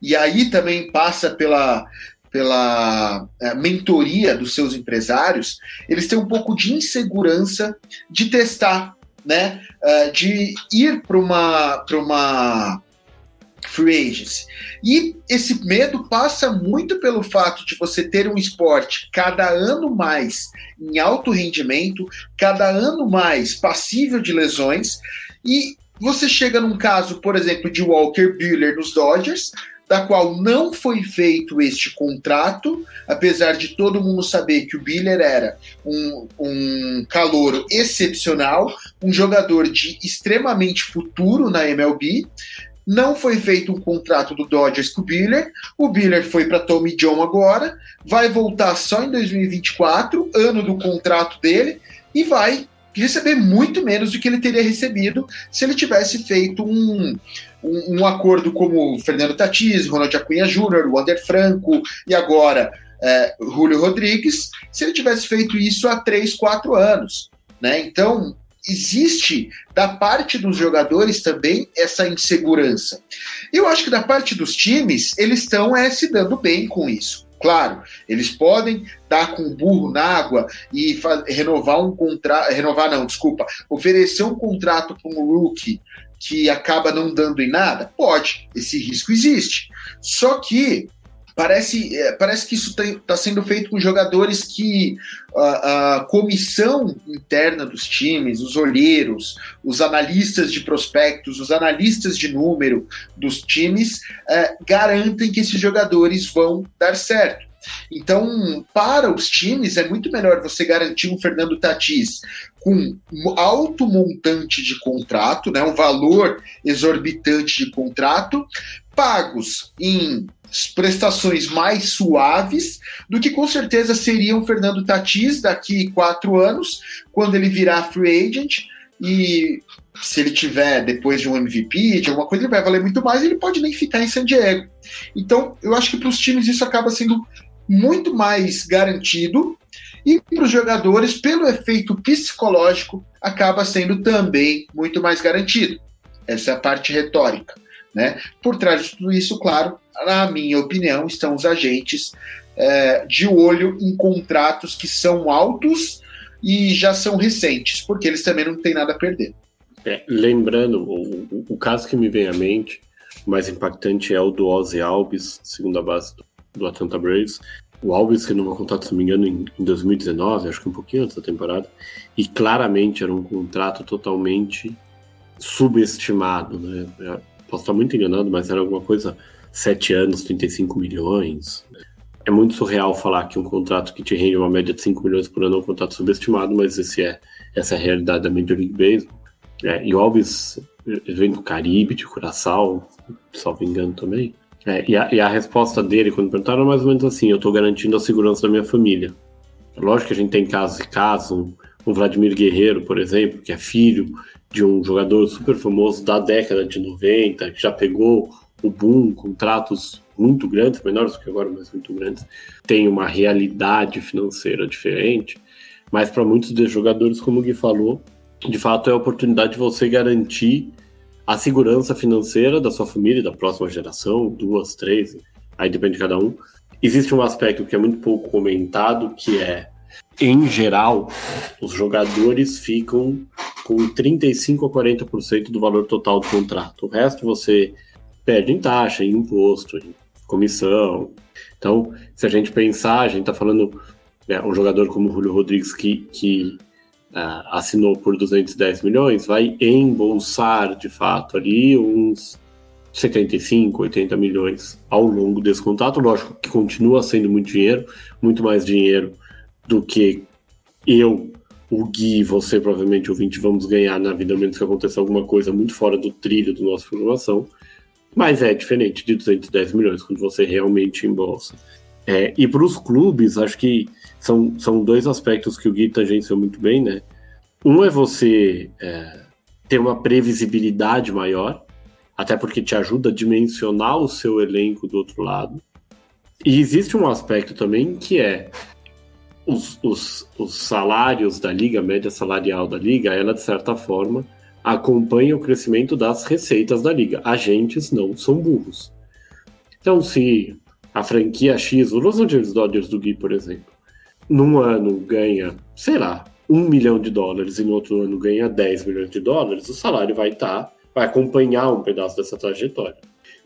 e aí também passa pela mentoria dos seus empresários, eles têm um pouco de insegurança de testar, né? De ir para uma free agency. E esse medo passa muito pelo fato de você ter um esporte cada ano mais em alto rendimento, cada ano mais passível de lesões, e você chega num caso, por exemplo, de Walker Buehler nos Dodgers, da qual não foi feito este contrato, apesar de todo mundo saber que o Buehler era um calouro excepcional, um jogador de extremamente futuro na MLB, não foi feito um contrato do Dodgers com o Buehler foi para Tommy John agora, vai voltar só em 2024, ano do contrato dele, e vai receber muito menos do que ele teria recebido se ele tivesse feito um acordo como o Fernando Tatis, Ronald Acuña Jr., Wander Franco e agora Julio Rodríguez, se ele tivesse feito isso há 3-4 anos, né? Então, existe da parte dos jogadores também essa insegurança. Eu acho que da parte dos times, eles estão se dando bem com isso. Claro, eles podem dar com o burro na água e oferecer um contrato para um rookie que acaba não dando em nada? Pode, esse risco existe. Só que parece que isso está sendo feito com jogadores que a comissão interna dos times, os olheiros, os analistas de prospectos, os analistas de número dos times, garantem que esses jogadores vão dar certo. Então, para os times, é muito melhor você garantir um Fernando Tatis com alto montante de contrato, né, um valor exorbitante de contrato, pagos em prestações mais suaves do que com certeza seriam Fernando Tatis daqui 4 anos, quando ele virar free agent, e se ele tiver depois de um MVP, de alguma coisa, ele vai valer muito mais, ele pode nem ficar em San Diego. Então, eu acho que para os times isso acaba sendo muito mais garantido, e para os jogadores, pelo efeito psicológico, acaba sendo também muito mais garantido. Essa é a parte retórica, né? Por trás de tudo isso, claro, na minha opinião, estão os agentes de olho em contratos que são altos e já são recentes, porque eles também não têm nada a perder. Lembrando, o caso que me vem à mente, o mais impactante é o do Ozzie Albies, segunda base do Atlanta Braves. O Albies, que renovou contrato, se não me engano, em 2019, acho que um pouquinho antes da temporada, e claramente era um contrato totalmente subestimado, né? Eu posso estar muito enganado, mas era alguma coisa... 7 anos, 35 milhões. É muito surreal falar que um contrato que te rende uma média de 5 milhões por ano é um contrato subestimado, mas essa é a realidade da Major League Baseball. E o Albies vem do Caribe, de Curaçao, salvo engano também. E a resposta dele, quando perguntaram, era mais ou menos assim: eu estou garantindo a segurança da minha família. Lógico que a gente tem casos e casos, um Vladimir Guerreiro, por exemplo, que é filho de um jogador super famoso da década de 90, que já pegou o boom, contratos muito grandes, menores do que agora, mas muito grandes, tem uma realidade financeira diferente, mas para muitos dos jogadores, como o Gui falou, de fato é a oportunidade de você garantir a segurança financeira da sua família, da próxima geração, 2, 3, aí depende de cada um. Existe um aspecto que é muito pouco comentado, que é, em geral, os jogadores ficam com 35% a 40% do valor total do contrato. O resto você perde em taxa, em imposto, em comissão. Então, se a gente pensar, a gente está falando um jogador como o Julio Rodríguez, que assinou por 210 milhões, vai embolsar, de fato, ali uns 75, 80 milhões ao longo desse contrato. Lógico que continua sendo muito dinheiro, muito mais dinheiro do que eu, o Gui, você, provavelmente, ouvinte, vamos ganhar na vida, a menos que aconteça alguma coisa muito fora do trilho do nosso programação. Mas é diferente de 210 milhões, quando você realmente embolsa. E para os clubes, acho que são dois aspectos que o Gui tangenciou muito bem, né? Um é você ter uma previsibilidade maior, até porque te ajuda a dimensionar o seu elenco do outro lado. E existe um aspecto também que é os salários da liga, a média salarial da liga, ela de certa forma acompanha o crescimento das receitas da liga. Agentes não são burros. Então, se a franquia X, o Los Angeles Dodgers do Gui, por exemplo, num ano ganha, sei lá, $1 milhão e no outro ano ganha $10 milhões, o salário vai acompanhar um pedaço dessa trajetória.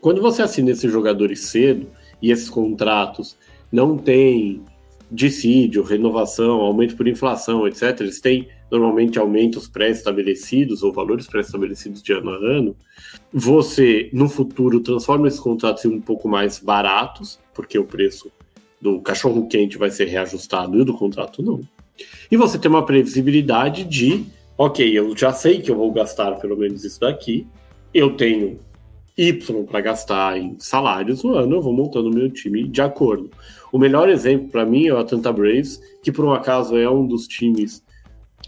Quando você assina esses jogadores cedo e esses contratos não têm dissídio, renovação, aumento por inflação, etc., eles têm normalmente aumentos pré-estabelecidos ou valores pré-estabelecidos de ano a ano, você, no futuro, transforma esses contratos em um pouco mais baratos, porque o preço do cachorro-quente vai ser reajustado e o do contrato não. E você tem uma previsibilidade de, ok, eu já sei que eu vou gastar pelo menos isso daqui, eu tenho Y para gastar em salários no ano, eu vou montando o meu time de acordo. O melhor exemplo para mim é o Atlanta Braves, que por um acaso é um dos times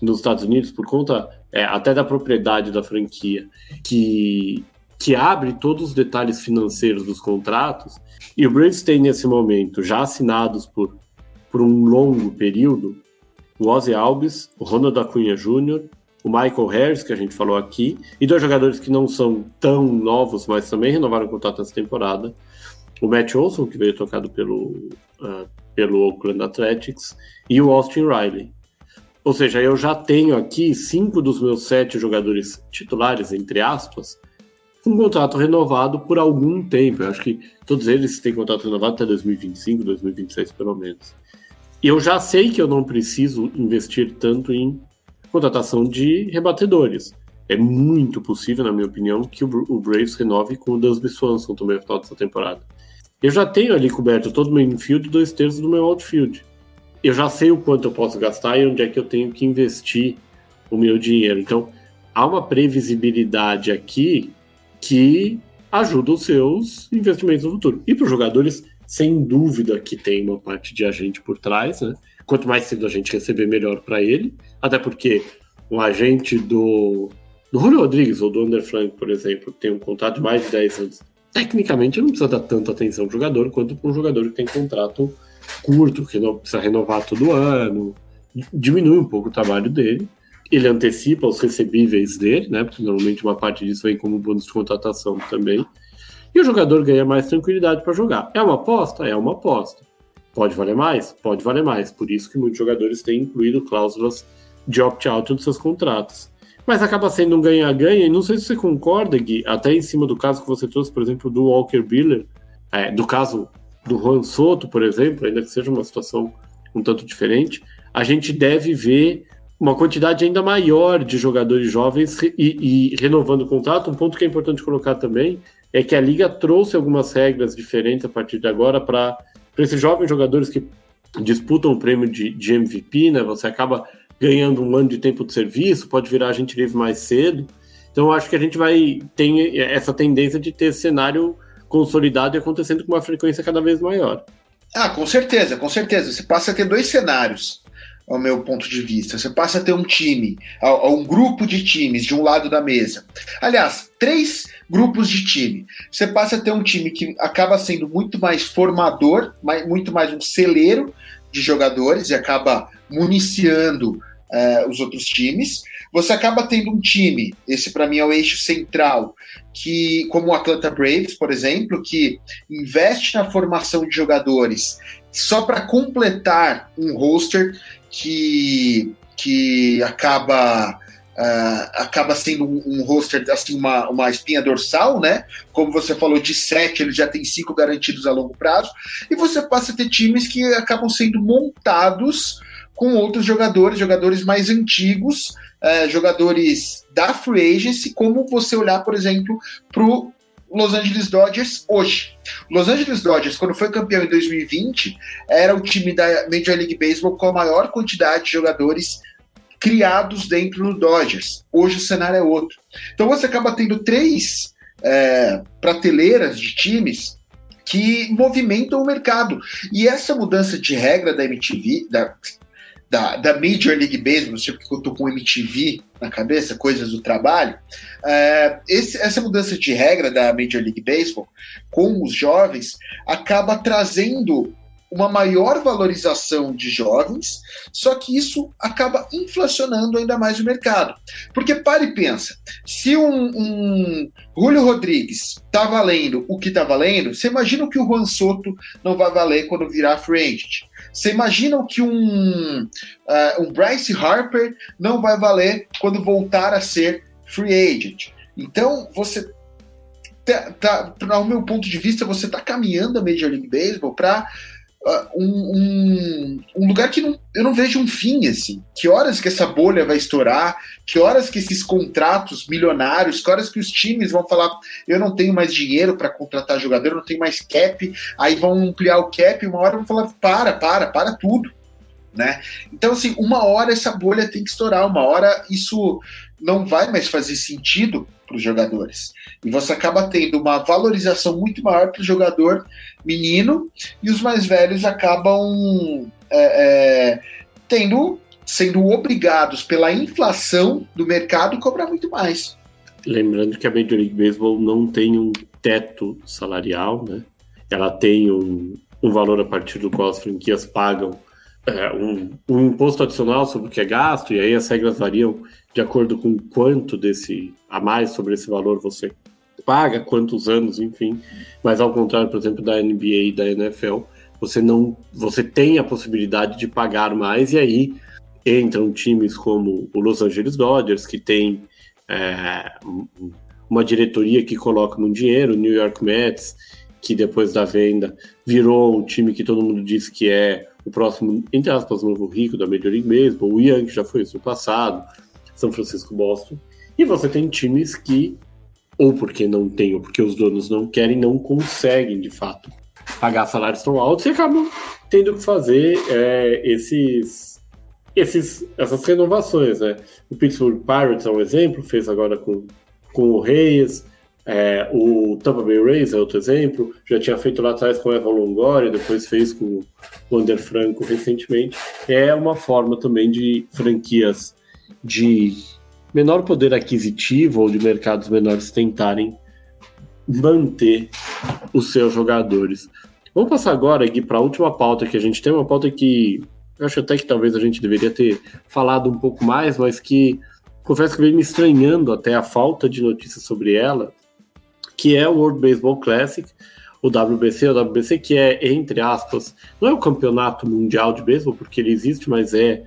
nos Estados Unidos, por conta até da propriedade da franquia, que abre todos os detalhes financeiros dos contratos, e o Braves tem nesse momento, já assinados por um longo período, o Ozzie Albies, o Ronald Acuña Jr., o Michael Harris, que a gente falou aqui, e 2 jogadores que não são tão novos, mas também renovaram o contrato nessa temporada, o Matt Olson, que veio tocado pelo Oakland Athletics, e o Austin Riley. Ou seja, eu já tenho aqui 5 dos meus 7 jogadores titulares, entre aspas, com contrato renovado por algum tempo. Eu acho que todos eles têm contrato renovado até 2025, 2026 pelo menos. E eu já sei que eu não preciso investir tanto em contratação de rebatedores. É muito possível, na minha opinião, que o Braves renove com o Dansby Swanson também no final dessa temporada. Eu já tenho ali coberto todo o meu infield e 2/3 do meu outfield. Eu já sei o quanto eu posso gastar e onde é que eu tenho que investir o meu dinheiro. Então, há uma previsibilidade aqui que ajuda os seus investimentos no futuro. E para os jogadores, sem dúvida que tem uma parte de agente por trás, né? Quanto mais cedo a gente receber, melhor para ele. Até porque um agente do Julio Rodríguez ou do Wander Franco, por exemplo, que tem um contrato de mais de 10 anos, tecnicamente não precisa dar tanta atenção ao jogador quanto para um jogador que tem contrato curto, que não precisa renovar todo ano, diminui um pouco o trabalho dele, ele antecipa os recebíveis dele, né, porque normalmente uma parte disso vem como bônus de contratação também, e o jogador ganha mais tranquilidade para jogar. É uma aposta? É uma aposta. Pode valer mais? Pode valer mais. Por isso que muitos jogadores têm incluído cláusulas de opt-out nos seus contratos. Mas acaba sendo um ganha-ganha, e não sei se você concorda, Gui, até em cima do caso que você trouxe, por exemplo, do Walker Buehler, do caso do Juan Soto, por exemplo, ainda que seja uma situação um tanto diferente, a gente deve ver uma quantidade ainda maior de jogadores jovens e renovando o contrato. Um ponto que é importante colocar também é que a Liga trouxe algumas regras diferentes a partir de agora para esses jovens jogadores que disputam o prêmio de MVP, né? Você acaba ganhando um ano de tempo de serviço, pode virar agente livre mais cedo. Então, eu acho que a gente vai ter essa tendência de ter cenário consolidado e acontecendo com uma frequência cada vez maior. Ah, com certeza, com certeza. Você passa a ter 2 cenários, ao meu ponto de vista. Você passa a ter um time, um grupo de times de um lado da mesa. Aliás, 3 grupos de time. Você passa a ter um time que acaba sendo muito mais formador, muito mais um celeiro de jogadores e acaba municiando os outros times. Você acaba tendo um time, esse para mim é o eixo central, que, como o Atlanta Braves, por exemplo, que investe na formação de jogadores só para completar um roster que acaba sendo um roster, assim, uma espinha dorsal, né? Como você falou, de 7, ele já tem 5 garantidos a longo prazo, e você passa a ter times que acabam sendo montados com outros jogadores mais antigos, jogadores da free agency, como você olhar, por exemplo, para o Los Angeles Dodgers hoje. O Los Angeles Dodgers, quando foi campeão em 2020, era o time da Major League Baseball com a maior quantidade de jogadores criados dentro do Dodgers. Hoje o cenário é outro. Então você acaba tendo 3 prateleiras de times que movimentam o mercado. E essa mudança de regra da MTV, da Major League Baseball, não sei porque eu tô com MTV na cabeça, coisas do trabalho, essa mudança de regra da Major League Baseball com os jovens acaba trazendo uma maior valorização de jovens, só que isso acaba inflacionando ainda mais o mercado. Porque para e pensa, se um Julio Rodríguez está valendo o que está valendo, você imagina que o Juan Soto não vai valer quando virar free agent. Você imagina que um Bryce Harper não vai valer quando voltar a ser free agent. Então, você... ao meu ponto de vista, você está caminhando a Major League Baseball para um lugar que eu não vejo um fim, assim. Que horas que essa bolha vai estourar, que horas que esses contratos milionários, que horas que os times vão falar, eu não tenho mais dinheiro para contratar jogador, eu não tenho mais cap, aí vão ampliar o cap, e uma hora vão falar, para tudo, né? Então, assim, uma hora essa bolha tem que estourar, uma hora isso não vai mais fazer sentido para os jogadores. E você acaba tendo uma valorização muito maior para o jogador menino, e os mais velhos acabam sendo obrigados pela inflação do mercado cobrar muito mais. Lembrando que a Major League Baseball não tem um teto salarial, né? Ela tem um valor a partir do qual as franquias pagam um imposto adicional sobre o que é gasto, e aí as regras variam de acordo com quanto a mais sobre esse valor você paga quantos anos, enfim. Mas ao contrário, por exemplo, da NBA e da NFL, você tem a possibilidade de pagar mais, e aí entram times como o Los Angeles Dodgers, que tem uma diretoria que coloca muito dinheiro, o New York Mets, que depois da venda virou um time que todo mundo diz que é o próximo, entre aspas, novo rico da Major League Baseball, o Yankees já foi isso no passado, São Francisco, Boston, e você tem times que, ou porque não tem, ou porque os donos não querem, não conseguem, de fato, pagar salários tão altos e acabam tendo que fazer essas renovações, né? O Pittsburgh Pirates é um exemplo, fez agora com o Reyes, o Tampa Bay Rays é outro exemplo, já tinha feito lá atrás com o Evan Longoria, depois fez com o Wander Franco recentemente. É uma forma também de franquias de menor poder aquisitivo ou de mercados menores tentarem manter os seus jogadores. Vamos passar agora, Gui, para a última pauta que a gente tem, uma pauta que eu acho até que talvez a gente deveria ter falado um pouco mais, mas que confesso que veio me estranhando até a falta de notícias sobre ela, que é o World Baseball Classic, o WBC, que é, entre aspas, não é o campeonato mundial de beisebol, porque ele existe, mas é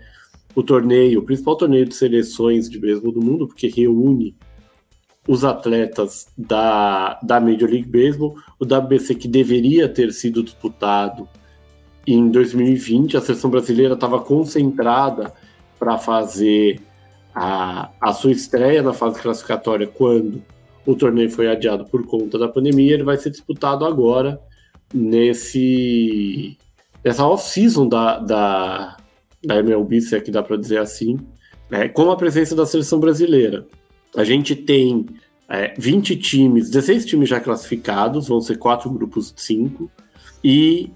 o torneio, o principal torneio de seleções de beisebol do mundo, porque reúne os atletas da Major League Baseball. O WBC, que deveria ter sido disputado em 2020, a seleção brasileira estava concentrada para fazer a sua estreia na fase classificatória quando o torneio foi adiado por conta da pandemia. Ele vai ser disputado agora nessa off-season da MLB, se é que dá para dizer assim, com a presença da seleção brasileira. A gente tem 20 times, 16 times já classificados, vão ser 4 grupos de 5, e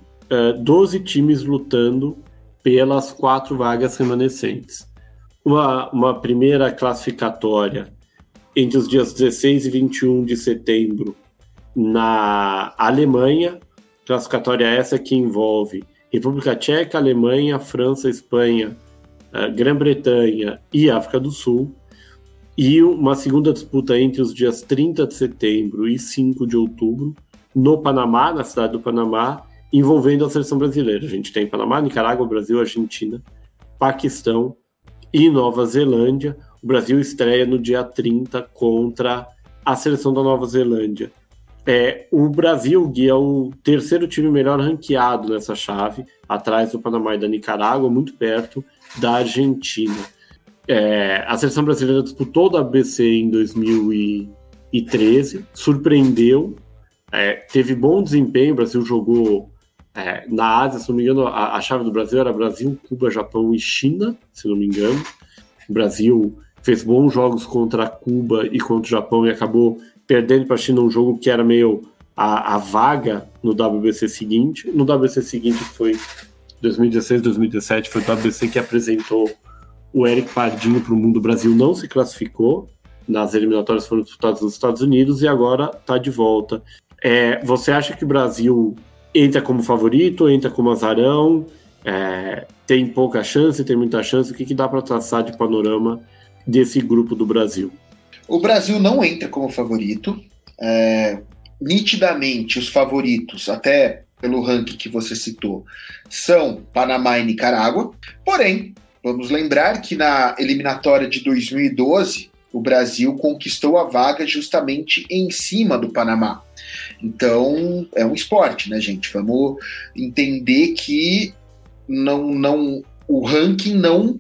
12 times lutando pelas 4 vagas remanescentes. Uma primeira classificatória entre os dias 16 e 21 de setembro na Alemanha, classificatória essa que envolve República Tcheca, Alemanha, França, Espanha, Grã-Bretanha e África do Sul. E uma segunda disputa entre os dias 30 de setembro e 5 de outubro, no Panamá, na cidade do Panamá, envolvendo a seleção brasileira. A gente tem Panamá, Nicarágua, Brasil, Argentina, Paquistão e Nova Zelândia. O Brasil estreia no dia 30 contra a seleção da Nova Zelândia. O Brasil, Gui, é o terceiro time melhor ranqueado nessa chave, atrás do Panamá e da Nicarágua, muito perto da Argentina. A seleção brasileira disputou o WBC em 2013, surpreendeu, teve bom desempenho. O Brasil jogou na Ásia, se não me engano, a chave do Brasil era Brasil, Cuba, Japão e China, se não me engano. O Brasil fez bons jogos contra Cuba e contra o Japão e acabou perdendo para a China um jogo que era meio a vaga no WBC seguinte. No WBC seguinte, que foi 2016, 2017, foi o WBC que apresentou o Eric Pardinho para o mundo. O Brasil não se classificou, nas eliminatórias foram disputadas nos Estados Unidos, e agora está de volta. Você acha que o Brasil entra como favorito, entra como azarão, tem pouca chance, tem muita chance? O que dá para traçar de panorama desse grupo do Brasil? O Brasil não entra como favorito. Nitidamente, os favoritos, até pelo ranking que você citou, são Panamá e Nicarágua, porém, vamos lembrar que na eliminatória de 2012, o Brasil conquistou a vaga justamente em cima do Panamá. Então, é um esporte, né, gente? Vamos entender que o ranking não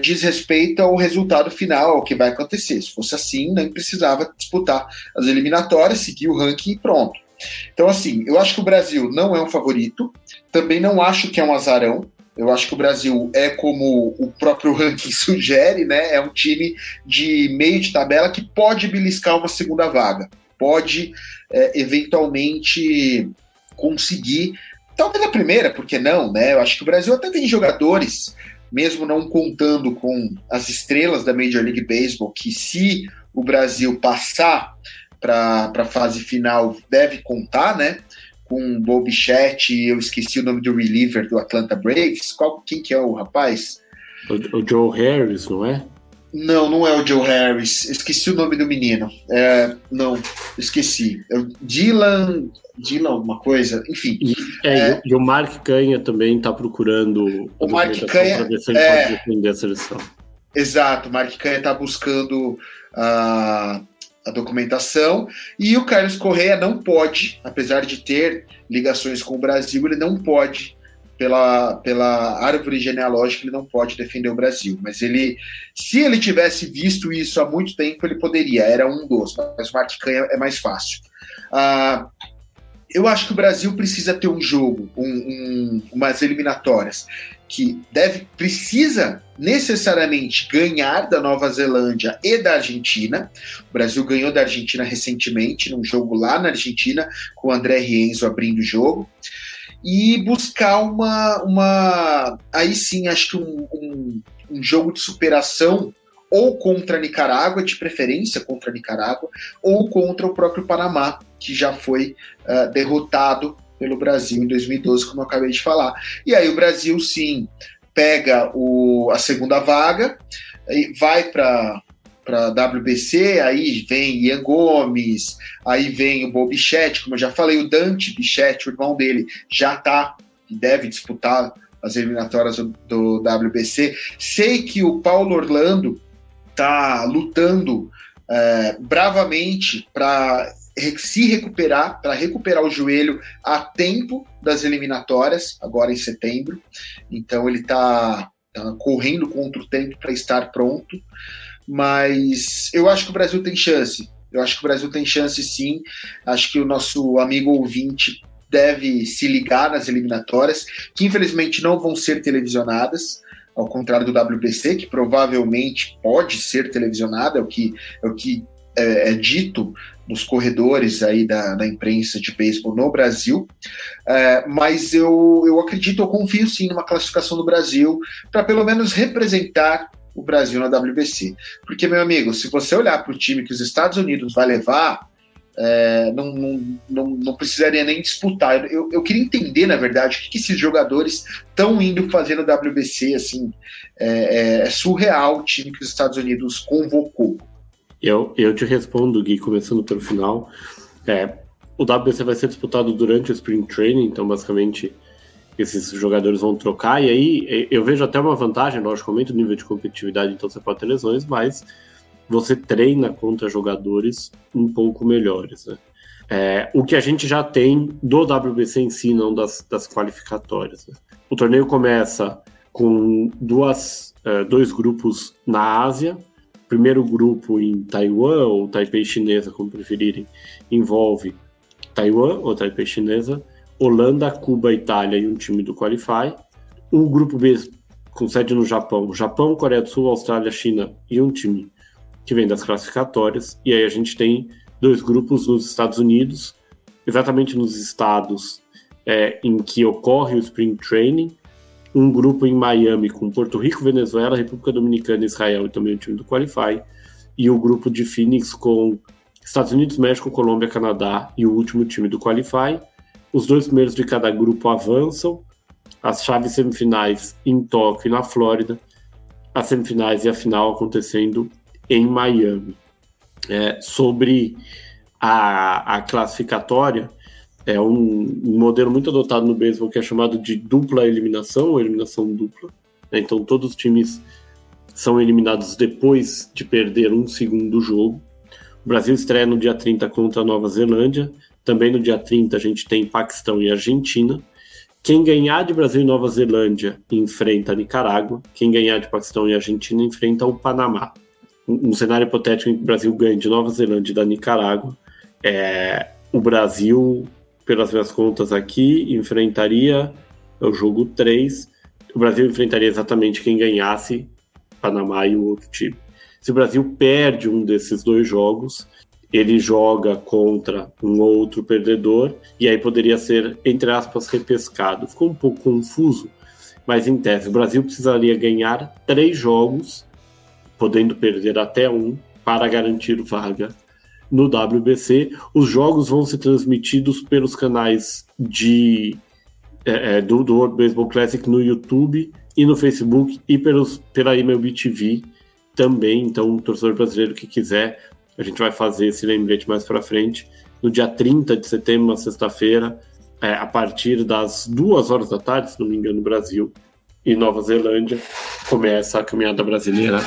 diz respeito ao resultado final, ao que vai acontecer. Se fosse assim, nem precisava disputar as eliminatórias, seguir o ranking e pronto. Então, assim, eu acho que o Brasil não é um favorito, também não acho que é um azarão. Eu acho que o Brasil é, como o próprio ranking sugere, né? É um time de meio de tabela que pode beliscar uma segunda vaga, pode eventualmente conseguir, talvez a primeira, por que não, né? Eu acho que o Brasil até tem jogadores, mesmo não contando com as estrelas da Major League Baseball, que se o Brasil passar para a fase final, deve contar, né? Com o Bobichette, eu esqueci o nome do reliever do Atlanta Braves. Quem que é o rapaz? O Joe Harris, não é? Não, não é o Joe Harris. Esqueci o nome do menino. Esqueci. É o Dylan alguma coisa, enfim. E o Mark Canha também está procurando o Mark Canha para ver se ele pode defender a seleção. Exato, o Mark Canha está buscando a documentação. E o Carlos Correa não pode, apesar de ter ligações com o Brasil, ele não pode, pela árvore genealógica, ele não pode defender o Brasil, mas ele, se ele tivesse visto isso há muito tempo, ele poderia, era um dos, mas o Mark Canha é mais fácil. Eu acho que o Brasil precisa ter um jogo, umas eliminatórias, que precisa necessariamente ganhar da Nova Zelândia e da Argentina. O Brasil ganhou da Argentina recentemente, num jogo lá na Argentina, com o André Rienzo abrindo o jogo, e buscar aí sim, acho que um jogo de superação, ou contra a Nicarágua, de preferência contra a Nicarágua, ou contra o próprio Panamá, que já foi derrotado pelo Brasil em 2012, como eu acabei de falar. E aí o Brasil, sim, pega a segunda vaga, e vai para WBC, aí vem Ian Gomes, aí vem o Bo Bichette, como eu já falei, o Dante Bichette, o irmão dele, já tá e deve disputar as eliminatórias do WBC. Sei que o Paulo Orlando tá lutando bravamente para se recuperar, para recuperar o joelho a tempo das eliminatórias, agora em setembro, então ele tá correndo contra o tempo para estar pronto. Mas eu acho que o Brasil tem chance. Eu acho que o Brasil tem chance, sim. Acho que o nosso amigo ouvinte deve se ligar nas eliminatórias, que infelizmente não vão ser televisionadas, ao contrário do WBC, que provavelmente pode ser televisionada, é o que é dito nos corredores aí da imprensa de beisebol no Brasil, mas eu acredito, eu confio sim numa classificação do Brasil para pelo menos representar o Brasil na WBC. Porque, meu amigo, se você olhar para o time que os Estados Unidos vai levar, não precisaria nem disputar. Eu queria entender, na verdade, o que esses jogadores estão indo fazer no WBC. Assim, é surreal o time que os Estados Unidos convocou. Eu te respondo, Gui, começando pelo final. O WBC vai ser disputado durante o Spring Training, então, basicamente, esses jogadores vão trocar, e aí eu vejo até uma vantagem, logicamente, do nível de competitividade, então você pode ter lesões, mas você treina contra jogadores um pouco melhores, né? O que a gente já tem do WBC em si, não das qualificatórias, né? O torneio começa com dois grupos na Ásia. O primeiro grupo em Taiwan, ou Taipei chinesa, como preferirem, envolve Taiwan, ou Taipei chinesa, Holanda, Cuba, Itália e um time do Qualify. O grupo B, com sede no Japão, Coreia do Sul, Austrália, China e um time que vem das classificatórias. E aí a gente tem dois grupos nos Estados Unidos, exatamente nos estados em que ocorre o Spring Training. Um grupo em Miami com Porto Rico, Venezuela, República Dominicana, Israel e também um time do Qualify. E o grupo de Phoenix com Estados Unidos, México, Colômbia, Canadá e o último time do Qualify. Os dois primeiros de cada grupo avançam, as chaves semifinais em Tóquio e na Flórida, as semifinais e a final acontecendo em Miami. Sobre a classificatória, é um modelo muito adotado no beisebol que é chamado de dupla eliminação, ou eliminação dupla, né? Então todos os times são eliminados depois de perder um segundo jogo. O Brasil estreia no dia 30 contra a Nova Zelândia. Também no dia 30 a gente tem Paquistão e Argentina. Quem ganhar de Brasil e Nova Zelândia enfrenta a Nicarágua. Quem ganhar de Paquistão e Argentina enfrenta o Panamá. Um cenário hipotético em que o Brasil ganhe de Nova Zelândia e da Nicarágua. O Brasil, pelas minhas contas aqui, enfrentaria o jogo 3. O Brasil enfrentaria exatamente quem ganhasse, Panamá e o outro time. Se o Brasil perde um desses dois jogos, ele joga contra um outro perdedor, e aí poderia ser, entre aspas, repescado. Ficou um pouco confuso, mas em tese, o Brasil precisaria ganhar 3 jogos, podendo perder até um, para garantir vaga no WBC. Os jogos vão ser transmitidos pelos canais do World Baseball Classic no YouTube e no Facebook, e pela MLB TV, também. Então, o torcedor brasileiro que quiser, a gente vai fazer esse lembrete mais para frente. No dia 30 de setembro, uma sexta-feira, a partir das 2 horas da tarde, se não me engano, no Brasil e Nova Zelândia, começa a caminhada brasileira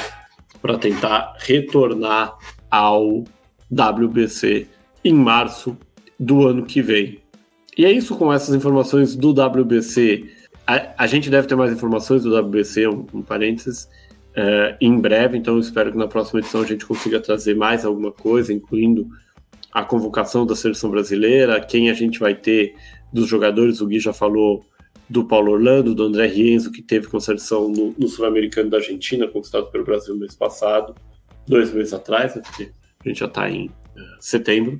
para tentar retornar ao WBC em março do ano que vem. E é isso com essas informações do WBC. A gente deve ter mais informações do WBC, um parênteses, em breve, então eu espero que na próxima edição a gente consiga trazer mais alguma coisa, incluindo a convocação da seleção brasileira, quem a gente vai ter dos jogadores. O Gui já falou do Paulo Orlando, do André Rienzo, que teve com seleção no Sul-Americano da Argentina, conquistado pelo Brasil no mês passado, 2 meses atrás, né, porque a gente já está em setembro,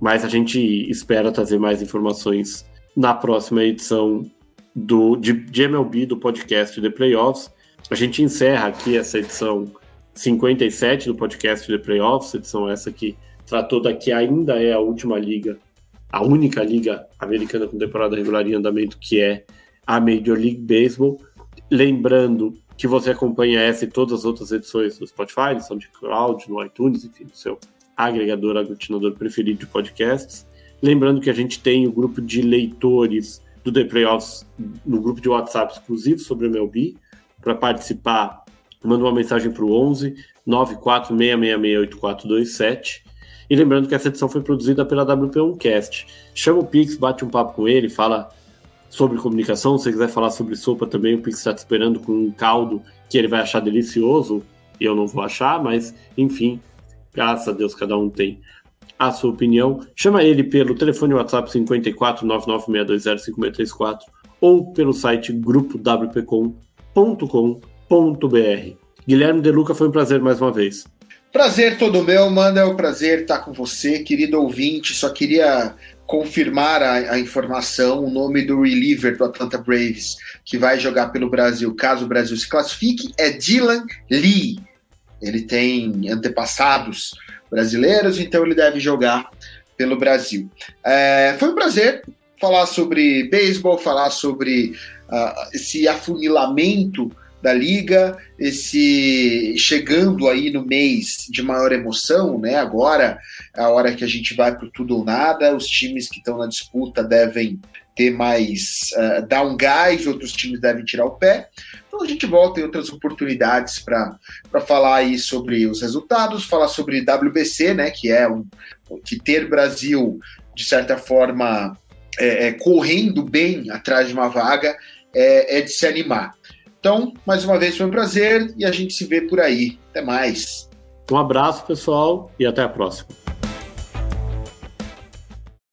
mas a gente espera trazer mais informações na próxima edição de MLB, do podcast The Playoffs. A gente encerra aqui essa edição 57 do podcast The Playoffs, edição essa que tratou da que ainda é a última liga, a única liga americana com temporada regular em andamento, que é a Major League Baseball. Lembrando que você acompanha essa e todas as outras edições no Spotify, no SoundCloud, no iTunes, enfim, no seu agregador, aglutinador preferido de podcasts. Lembrando que a gente tem o grupo de leitores do The Playoffs, no grupo de WhatsApp exclusivo sobre o MLB. Para participar, manda uma mensagem para o 11 946668427. E lembrando que essa edição foi produzida pela WP1cast. Chama o Pix, bate um papo com ele, fala sobre comunicação. Se você quiser falar sobre sopa também, o Pix está te esperando com um caldo que ele vai achar delicioso, e eu não vou achar, mas enfim, graças a Deus cada um tem a sua opinião. Chama ele pelo telefone WhatsApp 54996205634 ou pelo site grupowpcom.com.br. Guilherme De Luca, foi um prazer mais uma vez. Prazer todo meu, mano, é um prazer estar com você, querido ouvinte. Só queria confirmar a informação, o nome do reliever do Atlanta Braves que vai jogar pelo Brasil, caso o Brasil se classifique, é Dylan Lee. Ele tem antepassados brasileiros, então ele deve jogar pelo Brasil. Foi um prazer falar sobre beisebol, falar sobre esse afunilamento da liga, esse chegando aí no mês de maior emoção, né? Agora é a hora que a gente vai para o tudo ou nada. Os times que estão na disputa devem ter mais, dar um gás, outros times devem tirar o pé. Então a gente volta em outras oportunidades para falar aí sobre os resultados, falar sobre WBC, né? Que é que ter Brasil, de certa forma, correndo bem atrás de uma vaga, é de se animar. Então, mais uma vez, foi um prazer e a gente se vê por aí. Até mais. Um abraço, pessoal, e até a próxima.